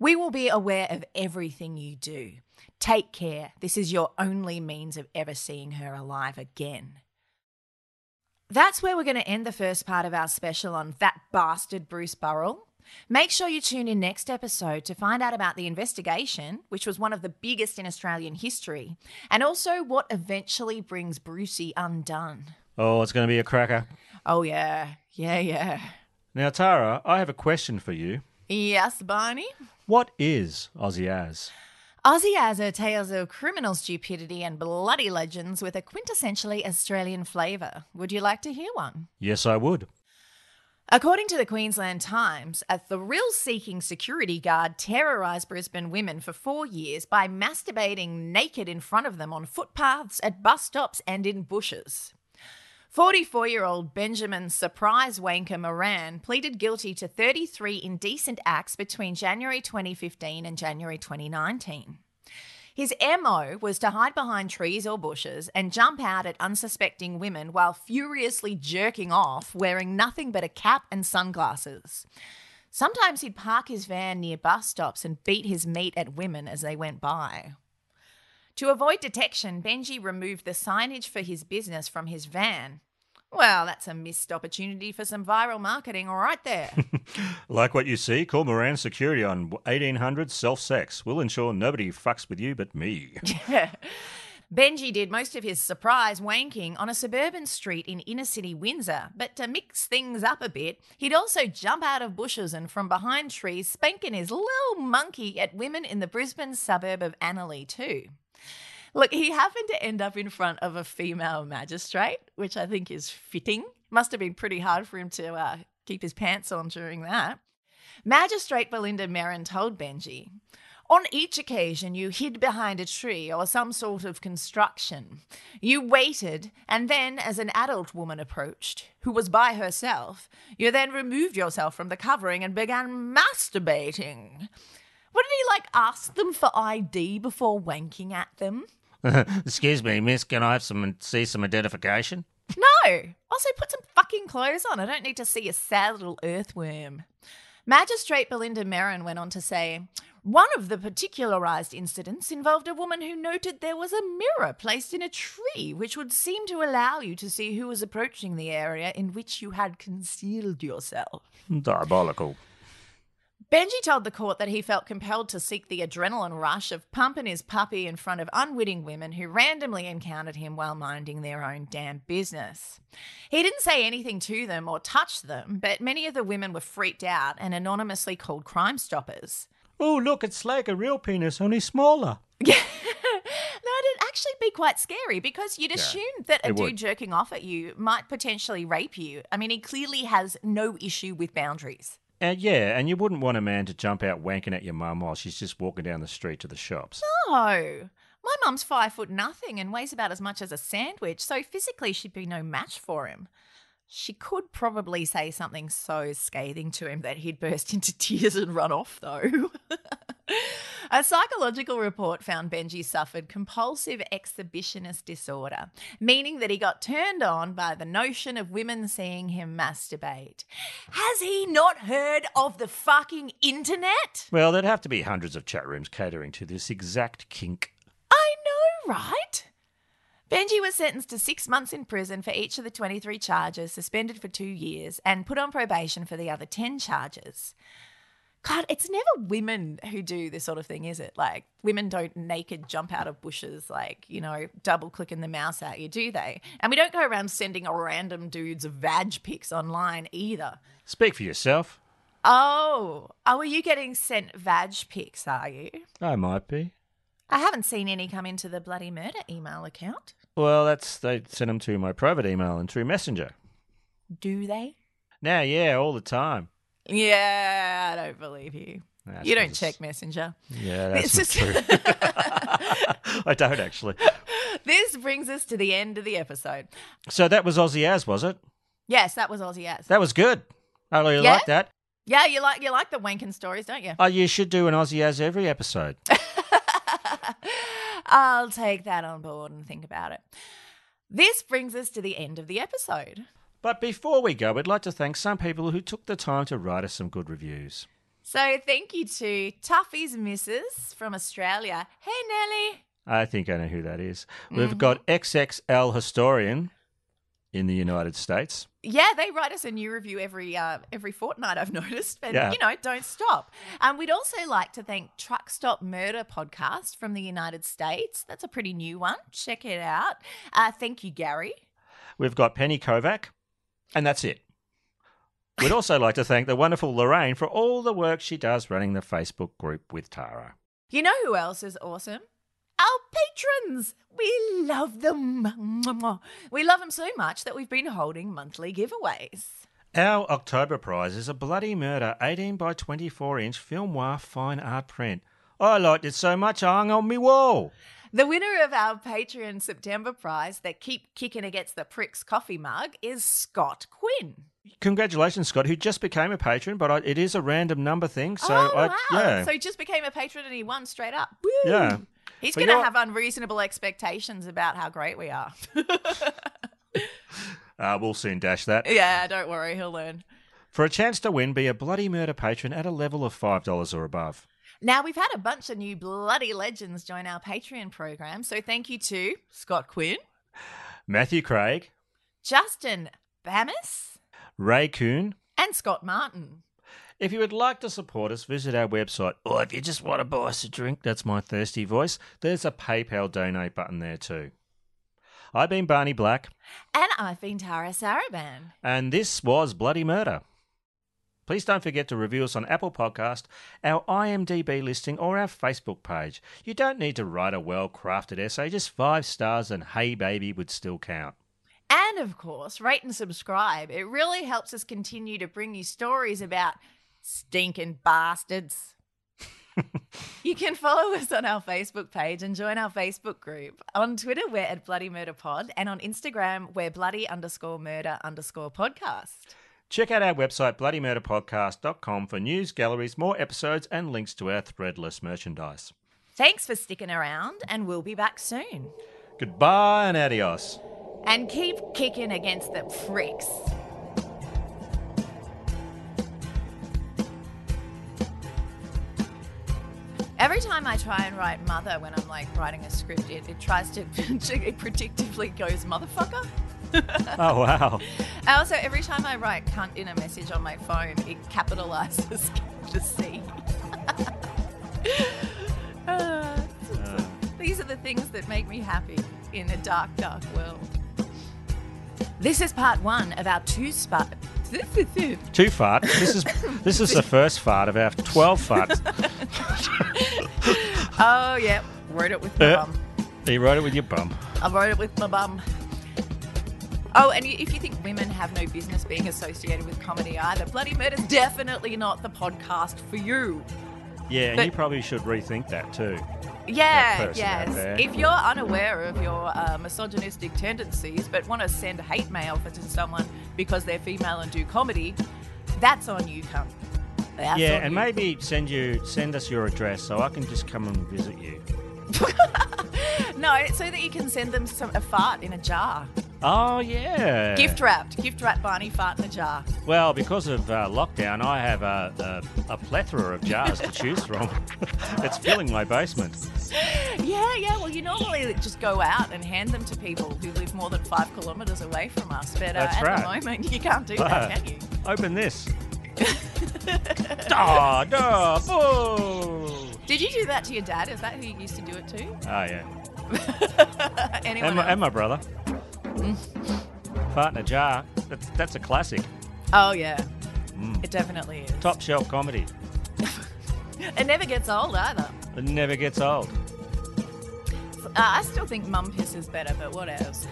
We will be aware of everything you do. Take care. This is your only means of ever seeing her alive again. That's where we're going to end the first part of our special on that bastard Bruce Burrell. Make sure you tune in next episode to find out about the investigation, which was one of the biggest in Australian history, and also what eventually brings Brucey undone. Oh, it's going to be a cracker. Oh, yeah. Yeah, yeah. Now, Tara, I have a question for you. Yes, Barney? What is Aussie-Az? Aussie-Az are tales of criminal stupidity and bloody legends with a quintessentially Australian flavour. Would you like to hear one? Yes, I would. According to the Queensland Times, a thrill-seeking security guard terrorised Brisbane women for 4 years by masturbating naked in front of them on footpaths, at bus stops and in bushes. 44-year-old Benjamin Surprise Wanker Moran pleaded guilty to 33 indecent acts between January 2015 and January 2019. His MO was to hide behind trees or bushes and jump out at unsuspecting women while furiously jerking off, wearing nothing but a cap and sunglasses. Sometimes he'd park his van near bus stops and beat his meat at women as they went by. To avoid detection, Benji removed the signage for his business from his van. Well, that's a missed opportunity for some viral marketing right there. Like what you see, call Moran Security on 1800 self-sex. We'll ensure nobody fucks with you but me. Benji did most of his surprise wanking on a suburban street in inner-city Windsor, but to mix things up a bit, he'd also jump out of bushes and from behind trees, spanking his little monkey at women in the Brisbane suburb of Annerley too. Look, he happened to end up in front of a female magistrate, which I think is fitting. Must have been pretty hard for him to keep his pants on during that. Magistrate Belinda Merrin told Benji, "On each occasion you hid behind a tree or some sort of construction. You waited, and then as an adult woman approached, who was by herself, you then removed yourself from the covering and began masturbating." Wouldn't he, ask them for ID before wanking at them? Excuse me, miss, can I have see some identification? No. Also, put some fucking clothes on. I don't need to see a sad little earthworm. Magistrate Belinda Merrin went on to say, "One of the particularised incidents involved a woman who noted there was a mirror placed in a tree which would seem to allow you to see who was approaching the area in which you had concealed yourself." Diabolical. Benji told the court that he felt compelled to seek the adrenaline rush of pumping his puppy in front of unwitting women who randomly encountered him while minding their own damn business. He didn't say anything to them or touch them, but many of the women were freaked out and anonymously called Crime Stoppers. Oh, look, it's like a real penis, only smaller. Yeah. That'd actually be quite scary because you'd assume that a dude jerking off at you might potentially rape you. I mean, he clearly has no issue with boundaries. And you wouldn't want a man to jump out wanking at your mum while she's just walking down the street to the shops. No. My mum's 5'0" and weighs about as much as a sandwich, so physically she'd be no match for him. She could probably say something so scathing to him that he'd burst into tears and run off, though. A psychological report found Benji suffered compulsive exhibitionist disorder, meaning that he got turned on by the notion of women seeing him masturbate. Has he not heard of the fucking internet? Well, there'd have to be hundreds of chat rooms catering to this exact kink. I know, right? Benji was sentenced to 6 months in prison for each of the 23 charges, suspended for 2 years, and put on probation for the other 10 charges. God, it's never women who do this sort of thing, is it? Like, women don't naked jump out of bushes, double-clicking the mouse at you, do they? And we don't go around sending random dudes vag pics online either. Speak for yourself. Oh, are you getting sent vag pics, are you? I might be. I haven't seen any come into the Bloody Murder email account. Well, they sent them to my private email and through Messenger. do they? Now, yeah, all the time. Yeah, I don't believe you. That's you don't check Messenger. Yeah, that's just... true. I don't actually. This brings us to the end of the episode. So that was Aussie As, was it? Yes, that was Aussie As. That was good. Oh, you like that? Yeah, you like the wanking stories, don't you? Oh, you should do an Aussie As every episode. I'll take that on board and think about it. This brings us to the end of the episode. But before we go, we'd like to thank some people who took the time to write us some good reviews. So thank you to Tuffy's Mrs. from Australia. Hey, Nelly. I think I know who that is. We've got XXL Historian in the United States. Yeah, they write us a new review every fortnight, I've noticed. But, you know, don't stop. We'd also like to thank Truck Stop Murder Podcast from the United States. That's a pretty new one. Check it out. Thank you, Gary. We've got Penny Kovac, and that's it. We'd also like to thank the wonderful Lorraine for all the work she does running the Facebook group with Tara. You know who else is awesome? Our patrons. We love them. We love them so much that we've been holding monthly giveaways. Our October prize is a Bloody Murder 18 by 24 inch film noir fine art print. I liked it so much I hung on my wall. The winner of our Patreon September prize that keep kicking against the pricks coffee mug is Scott Quinn. Congratulations, Scott, who just became a patron, but it is a random number thing. So wow. Yeah. So he just became a patron and he won straight up. Woo. Yeah. He's going to have unreasonable expectations about how great we are. We'll soon dash that. Yeah, don't worry. He'll learn. For a chance to win, be a Bloody Murder patron at a level of $5 or above. Now, we've had a bunch of new bloody legends join our Patreon program, so thank you to Scott Quinn, Matthew Craig, Justin Bamis, Ray Kuhn, and Scott Martin. If you would like to support us, visit our website, or if you just want to buy us a drink, that's my thirsty voice, there's a PayPal donate button there too. I've been Barney Black. And I've been Tara Saraban. And this was Bloody Murder. Please don't forget to review us on Apple Podcast, our IMDb listing, or our Facebook page. You don't need to write a well-crafted essay, just 5 stars and hey baby would still count. And, of course, rate and subscribe. It really helps us continue to bring you stories about stinking bastards. You can follow us on our Facebook page and join our Facebook group. On Twitter, we're at Bloody Murder Pod, and on Instagram, we're Bloody_Murder_Podcast. Check out our website, bloodymurderpodcast.com, for news, galleries, more episodes, and links to our Threadless merchandise. Thanks for sticking around, and we'll be back soon. Goodbye and adios. And keep kicking against the pricks. Every time I try and write mother when I'm, like, writing a script, it tries to... it predictively goes, motherfucker. Oh, wow. Also, every time I write cunt in a message on my phone, it capitalises the C. These are the things that make me happy in a dark, dark world. This is part one of our two fart. This is the first fart of our 12 farts. Oh, yeah. Wrote it with my bum. You wrote it with your bum. I wrote it with my bum. Oh, and if you think women have no business being associated with comedy either, Bloody Murder's definitely not the podcast for you. Yeah, but, and you probably should rethink that too. Yeah, yes. If you're unaware of your misogynistic tendencies but want to send hate mail to someone because they're female and do comedy, that's on you, cunt. Yeah, and you. Maybe send us your address so I can just come and visit you. No, so that you can send them a fart in a jar. Oh, yeah. Gift wrapped Barney fart in a jar. Well, because of lockdown, I have a plethora of jars to choose from. It's filling my basement. Yeah. Well, you normally just go out and hand them to people who live more than 5 kilometres away from us. But at the moment, you can't do that, can you? Open this. Da, da, boo. Did you do that to your dad? Is that who you used to do it to? Oh, yeah. And my brother. Fart in a jar. That's a classic. Oh, yeah. It definitely is. Top shelf comedy. It never gets old either. It never gets old. I still think mum piss is better, but what else?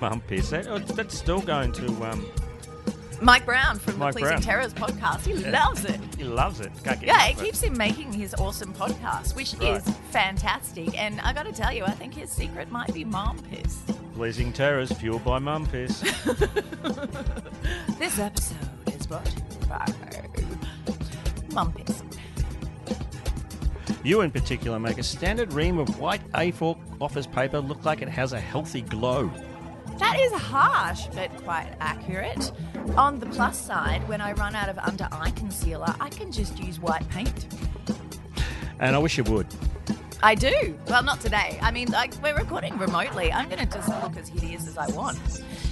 Mum piss? That's still going to Mike Brown from the Pleasing Terrors podcast. He loves it. He loves it. Can't get it keeps him making his awesome podcast, which is fantastic. And I got to tell you, I think his secret might be mom piss. Pleasing Terrors, fueled by mum piss. This episode is brought to you by mum piss. You in particular make a standard ream of white A4 office paper look like it has a healthy glow. That is harsh, but quite accurate. On the plus side, when I run out of under-eye concealer, I can just use white paint. And I wish you would. I do. Well, not today. I mean, like, we're recording remotely. I'm going to just look as hideous as I want.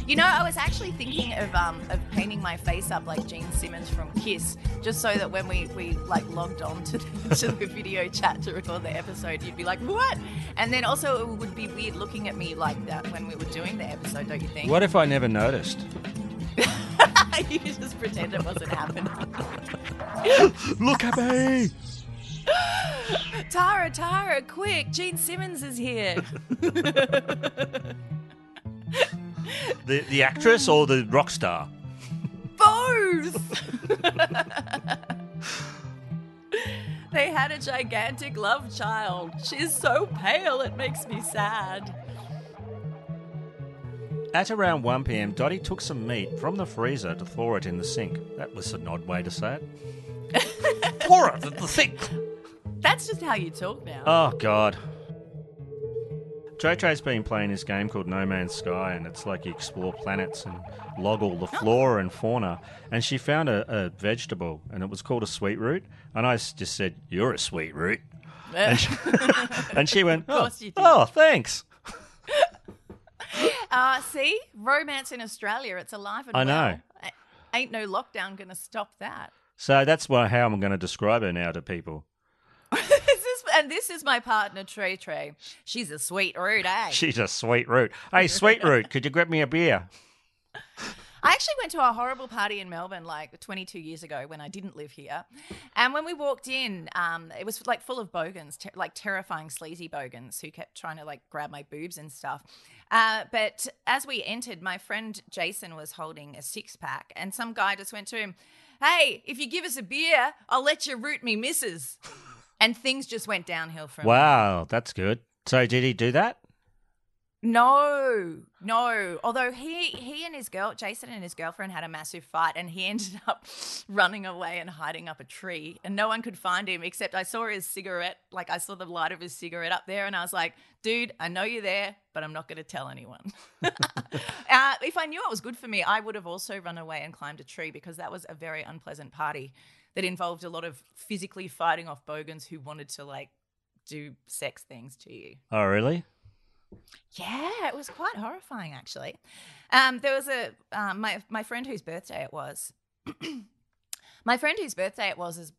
You know, I was actually thinking of painting my face up like Gene Simmons from KISS, just so that when we like logged on to the video chat to record the episode, you'd be like, what? And then also it would be weird looking at me like that when we were doing the episode, don't you think? What if I never noticed? You just pretend it wasn't happening. Look at me! Tara, quick, Gene Simmons is here. The actress or the rock star? Both! They had a gigantic love child. She's so pale, it makes me sad. At around 1 p.m, Dottie took some meat from the freezer to thaw it in the sink. That was an odd way to say it. Thaw it in the sink! That's just how you talk now. Oh, God. JJ's been playing this game called No Man's Sky, and it's like you explore planets and log all the flora and fauna. And she found a vegetable, and it was called a sweet root. And I just said, "You're a sweet root." And she went, "Oh, thanks." See? Romance in Australia. It's alive and well. I know. Ain't no lockdown going to stop that. So that's how I'm going to describe her now to people. And this is my partner, Trey. She's a sweet root, eh? She's a sweet root. Hey, sweet root, could you grab me a beer? I actually went to a horrible party in Melbourne like 22 years ago when I didn't live here. And when we walked in, it was like full of bogans, like terrifying sleazy bogans who kept trying to like grab my boobs and stuff. But as we entered, my friend Jason was holding a six-pack and some guy just went to him, "Hey, if you give us a beer, I'll let you root me missus." And things just went downhill from there. Wow, that's good. So did he do that? No. Although he and his girl, Jason and his girlfriend, had a massive fight and he ended up running away and hiding up a tree and no one could find him except I saw his cigarette, like I saw the light of his cigarette up there and I was like, dude, I know you're there, but I'm not going to tell anyone. If I knew it was good for me, I would have also run away and climbed a tree because that was a very unpleasant party. That involved a lot of physically fighting off bogans who wanted to, like, do sex things to you. Oh, really? Yeah, it was quite horrifying, actually. There was my friend whose birthday it was. My friend whose birthday it was,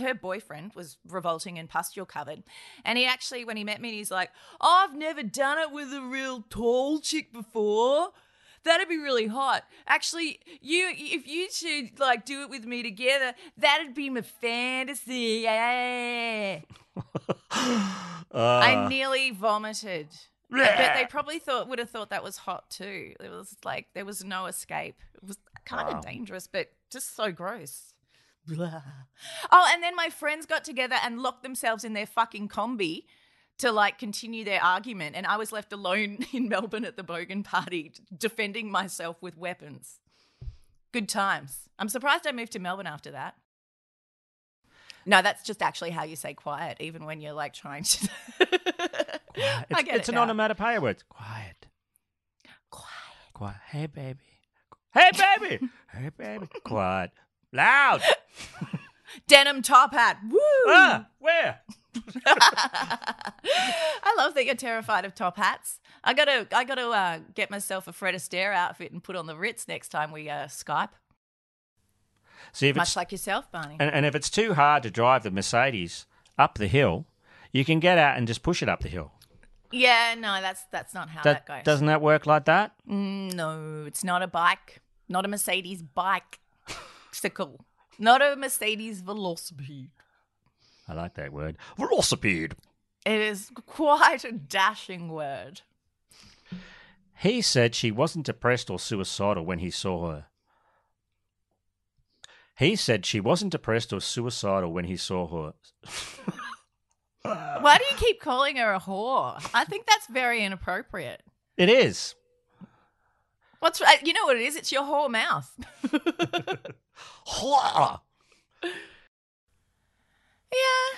her boyfriend was revolting and pustule-covered. And he actually, when he met me, he's like, "I've never done it with a real tall chick before. That'd be really hot. Actually, if you two like do it with me together, that'd be my fantasy." Yeah. I nearly vomited. Bleh. But they probably would have thought that was hot too. It was like there was no escape. It was kind of dangerous, but just so gross. Blah. Oh, and then my friends got together and locked themselves in their fucking combi to, like, continue their argument. And I was left alone in Melbourne at the bogan party defending myself with weapons. Good times. I'm surprised I moved to Melbourne after that. No, that's just actually how you say quiet, even when you're, like, trying to... It's an onomatopoeia word. Quiet. Hey, baby. Quiet. Loud. Denim top hat. Woo. Where? I love that you're terrified of top hats. I gotta get myself a Fred Astaire outfit and put on the Ritz next time we Skype. See, much like yourself, Barney. And if it's too hard to drive the Mercedes up the hill, you can get out and just push it up the hill. Yeah, no, that's not how that goes. Doesn't that work like that? No, it's not a bike. Not a Mercedes bike. Sickle. Not a Mercedes Velocipede. I like that word. Velocipede. It is quite a dashing word. He said she wasn't depressed or suicidal when he saw her. He said she wasn't depressed or suicidal when he saw her. Why do you keep calling her a whore? I think that's very inappropriate. It is. What's you know what it is? It's your whore mouth. Whore. Yeah.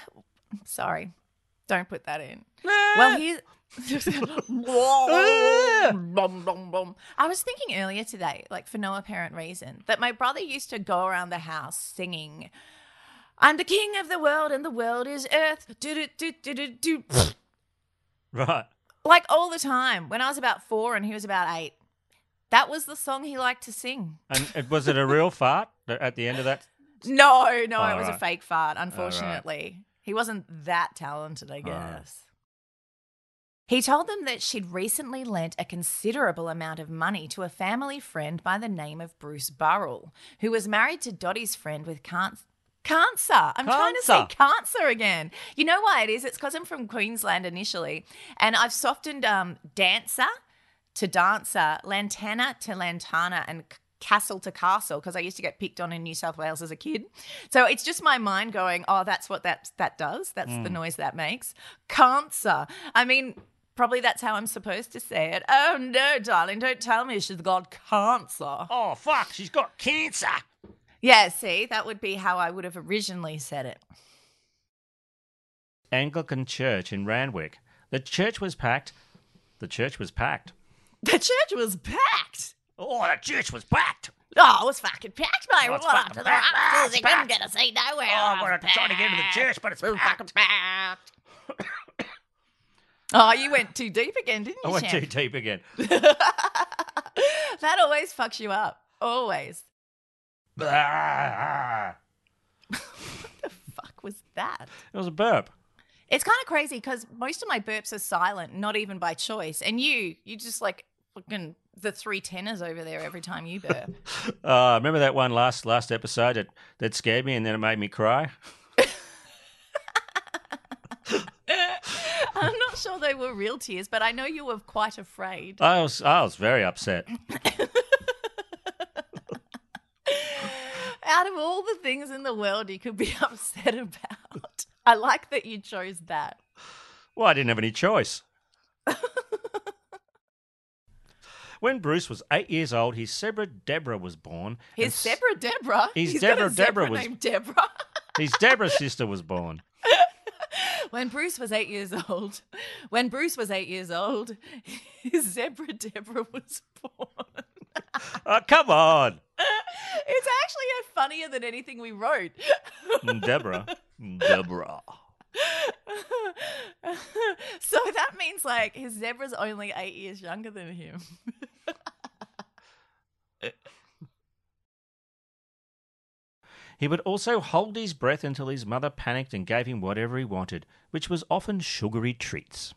Sorry. Don't put that in. Well, here's... I was thinking earlier today, like for no apparent reason, that my brother used to go around the house singing, "I'm the king of the world and the world is earth." Right. Like all the time. When I was about 4 and he was about 8, that was the song he liked to sing. And was it a real fart at the end of that? No, it was a fake fart, unfortunately. Right. He wasn't that talented, I guess. He told them that she'd recently lent a considerable amount of money to a family friend by the name of Bruce Burrell, who was married to Dottie's friend with cancer. Trying to say cancer again. You know why it is? It's because I'm from Queensland initially, and I've softened dancer to dancer, lantana to lantana, and castle to castle because I used to get picked on in New South Wales as a kid. So it's just my mind going, oh, that's what that does. That's the noise that makes. Cancer. I mean... Probably that's how I'm supposed to say it. Oh, no, darling, don't tell me she's got cancer. Oh, fuck, she's got cancer. Yeah, see, that would be how I would have originally said it. Anglican Church in Randwick. The church was packed. Oh, the church was packed. Oh, it was fucking packed, mate. What after that? You couldn't get a seat nowhere. Oh, we're trying to get into the church, but it's fucking packed. Oh, you went too deep again, didn't you, Shan? I went too deep again. That always fucks you up. Always. What the fuck was that? It was a burp. It's kind of crazy because most of my burps are silent, not even by choice. And you just like fucking the three tenors over there every time you burp. Remember that one last episode that scared me and then it made me cry? I'm not sure they were real tears, but I know you were quite afraid. I was very upset. Out of all the things in the world you could be upset about, I like that you chose that. Well, I didn't have any choice. When Bruce was 8 years old, his zebra Deborah was born. His zebra Deborah? His zebra Deborah was named Deborah. His Deborah sister was born. When Bruce was 8 years old, his zebra Deborah was born. Oh, come on. It's actually funnier than anything we wrote. Deborah. So that means like his zebra's only 8 years younger than him. He would also hold his breath until his mother panicked and gave him whatever he wanted, which was often sugary treats.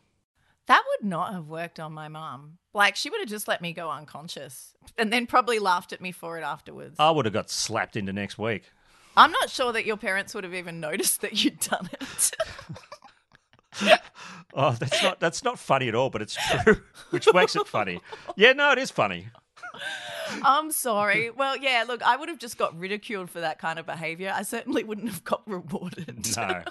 That would not have worked on my mum. Like, she would have just let me go unconscious and then probably laughed at me for it afterwards. I would have got slapped into next week. I'm not sure that your parents would have even noticed that you'd done it. Oh, that's not funny at all, but it's true, which makes it funny. Yeah, no, it is funny. I'm sorry. Well, yeah, look, I would have just got ridiculed for that kind of behaviour. I certainly wouldn't have got rewarded. No.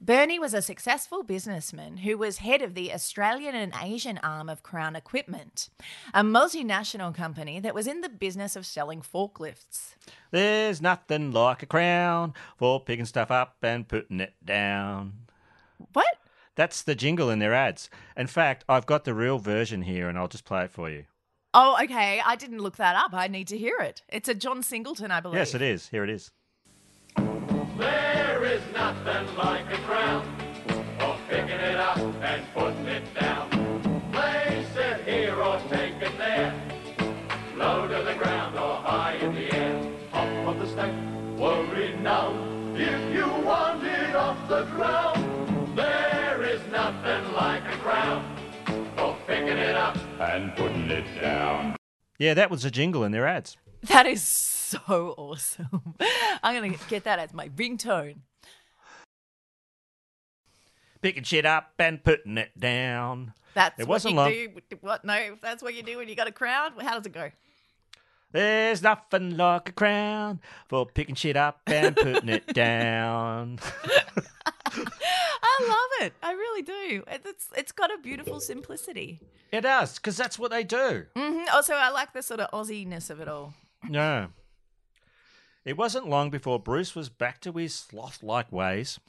Bernie was a successful businessman who was head of the Australian and Asian arm of Crown Equipment, a multinational company that was in the business of selling forklifts. There's nothing like a crown for picking stuff up and putting it down. What? That's the jingle in their ads. In fact, I've got the real version here and I'll just play it for you. Oh, okay. I didn't look that up. I need to hear it. It's a John Singleton, I believe. Yes, it is. Here it is. There is nothing like a crown for picking it up and putting it down. Place it here or take it there. Low to the ground or high in the air. Top of the stack, worry now. If you want it off the ground. Nothing like a crown for picking it up and putting it down. Yeah, that was a jingle in their ads. That is so awesome. I'm going to get that as my ringtone. picking shit up and putting it down. That's what you do when you got a crowd. How does it go? There's nothing like a crown for picking shit up and putting it down. I love it. I really do. It's got a beautiful simplicity. It does, because that's what they do. Mm-hmm. Also, I like the sort of Aussie-ness of it all. Yeah. It wasn't long before Bruce was back to his sloth-like ways.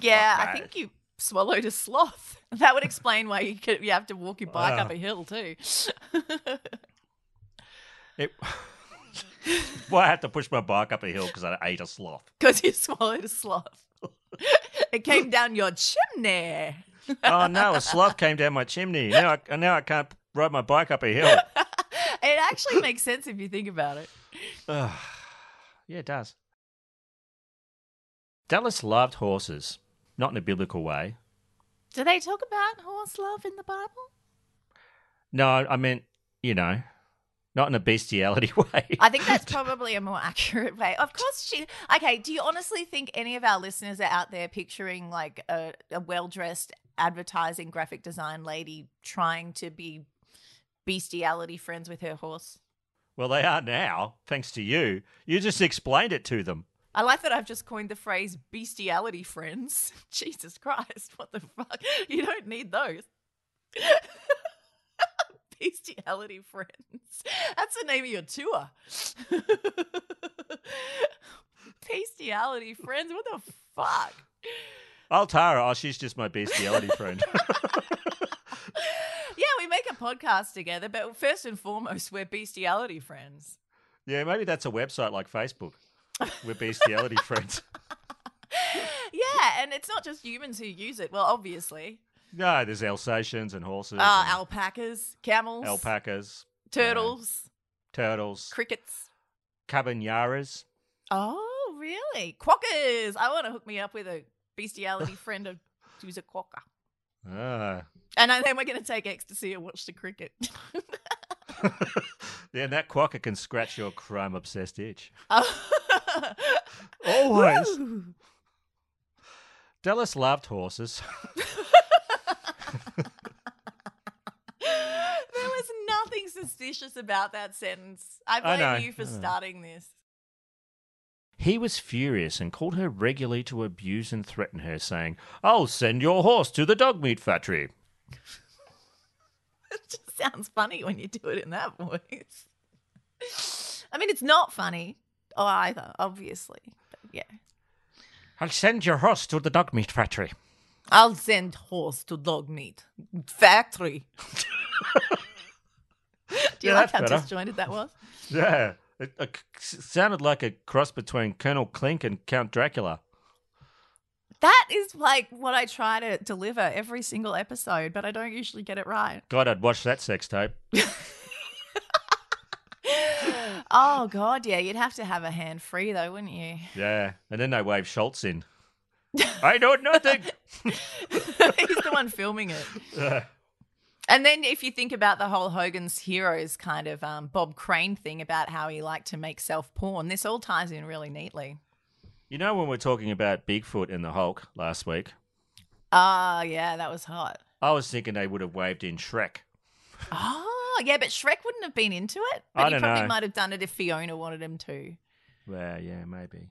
Yeah, I think you swallowed a sloth. That would explain why you have to walk your bike up a hill too. Well, I had to push my bike up a hill because I ate a sloth. Because you swallowed a sloth. It came down your chimney. Oh, no, a sloth came down my chimney. Now I can't ride my bike up a hill. It actually makes sense if you think about it. Yeah, it does. Dallas loved horses, not in a biblical way. Do they talk about horse love in the Bible? No, I meant, not in a bestiality way. I think that's probably a more accurate way. Of course she... Okay, do you honestly think any of our listeners are out there picturing like a well-dressed advertising graphic design lady trying to be bestiality friends with her horse? Well, they are now, thanks to you. You just explained it to them. I like that I've just coined the phrase bestiality friends. Jesus Christ, what the fuck? You don't need those. Bestiality friends. That's the name of your tour. Bestiality friends, what the fuck? Oh, Tara, she's just my bestiality friend. Yeah, we make a podcast together, but first and foremost, we're bestiality friends. Yeah, maybe that's a website like Facebook. We're bestiality friends. Yeah, and it's not just humans who use it. Well, obviously. No, there's Alsatians and horses. Alpacas, camels. Alpacas. Turtles. Turtles. Crickets. Cabanyaras. Oh, really? Quokkas. I want to hook me up with a bestiality friend who's a quokka. And then we're going to take ecstasy and watch the cricket. Yeah, and that quokka can scratch your crime-obsessed itch. Always. Woo! Dallas loved horses. There was nothing suspicious about that sentence. I blame you for starting this. He was furious and called her regularly to abuse and threaten her, saying, "I'll send your horse to the dog meat factory." It just sounds funny when you do it in that voice. I mean, it's not funny either, obviously. But yeah. "I'll send your horse to the dog meat factory." "I'll send horse to dog meat factory." Do you like how disjointed that was? Yeah. It sounded like a cross between Colonel Clink and Count Dracula. That is like what I try to deliver every single episode, but I don't usually get it right. God, I'd watch that sex tape. Oh, God, yeah. You'd have to have a hand free, though, wouldn't you? Yeah. And then they wave Schultz in. "I don't know nothing." He's the one filming it. And then if you think about the whole Hogan's Heroes kind of Bob Crane thing about how he liked to make self-porn, this all ties in really neatly. You know when we were talking about Bigfoot and the Hulk last week? Yeah, that was hot. I was thinking they would have waved in Shrek. Oh, yeah, but Shrek wouldn't have been into it. But he probably might have done it if Fiona wanted him to. Well, yeah, maybe.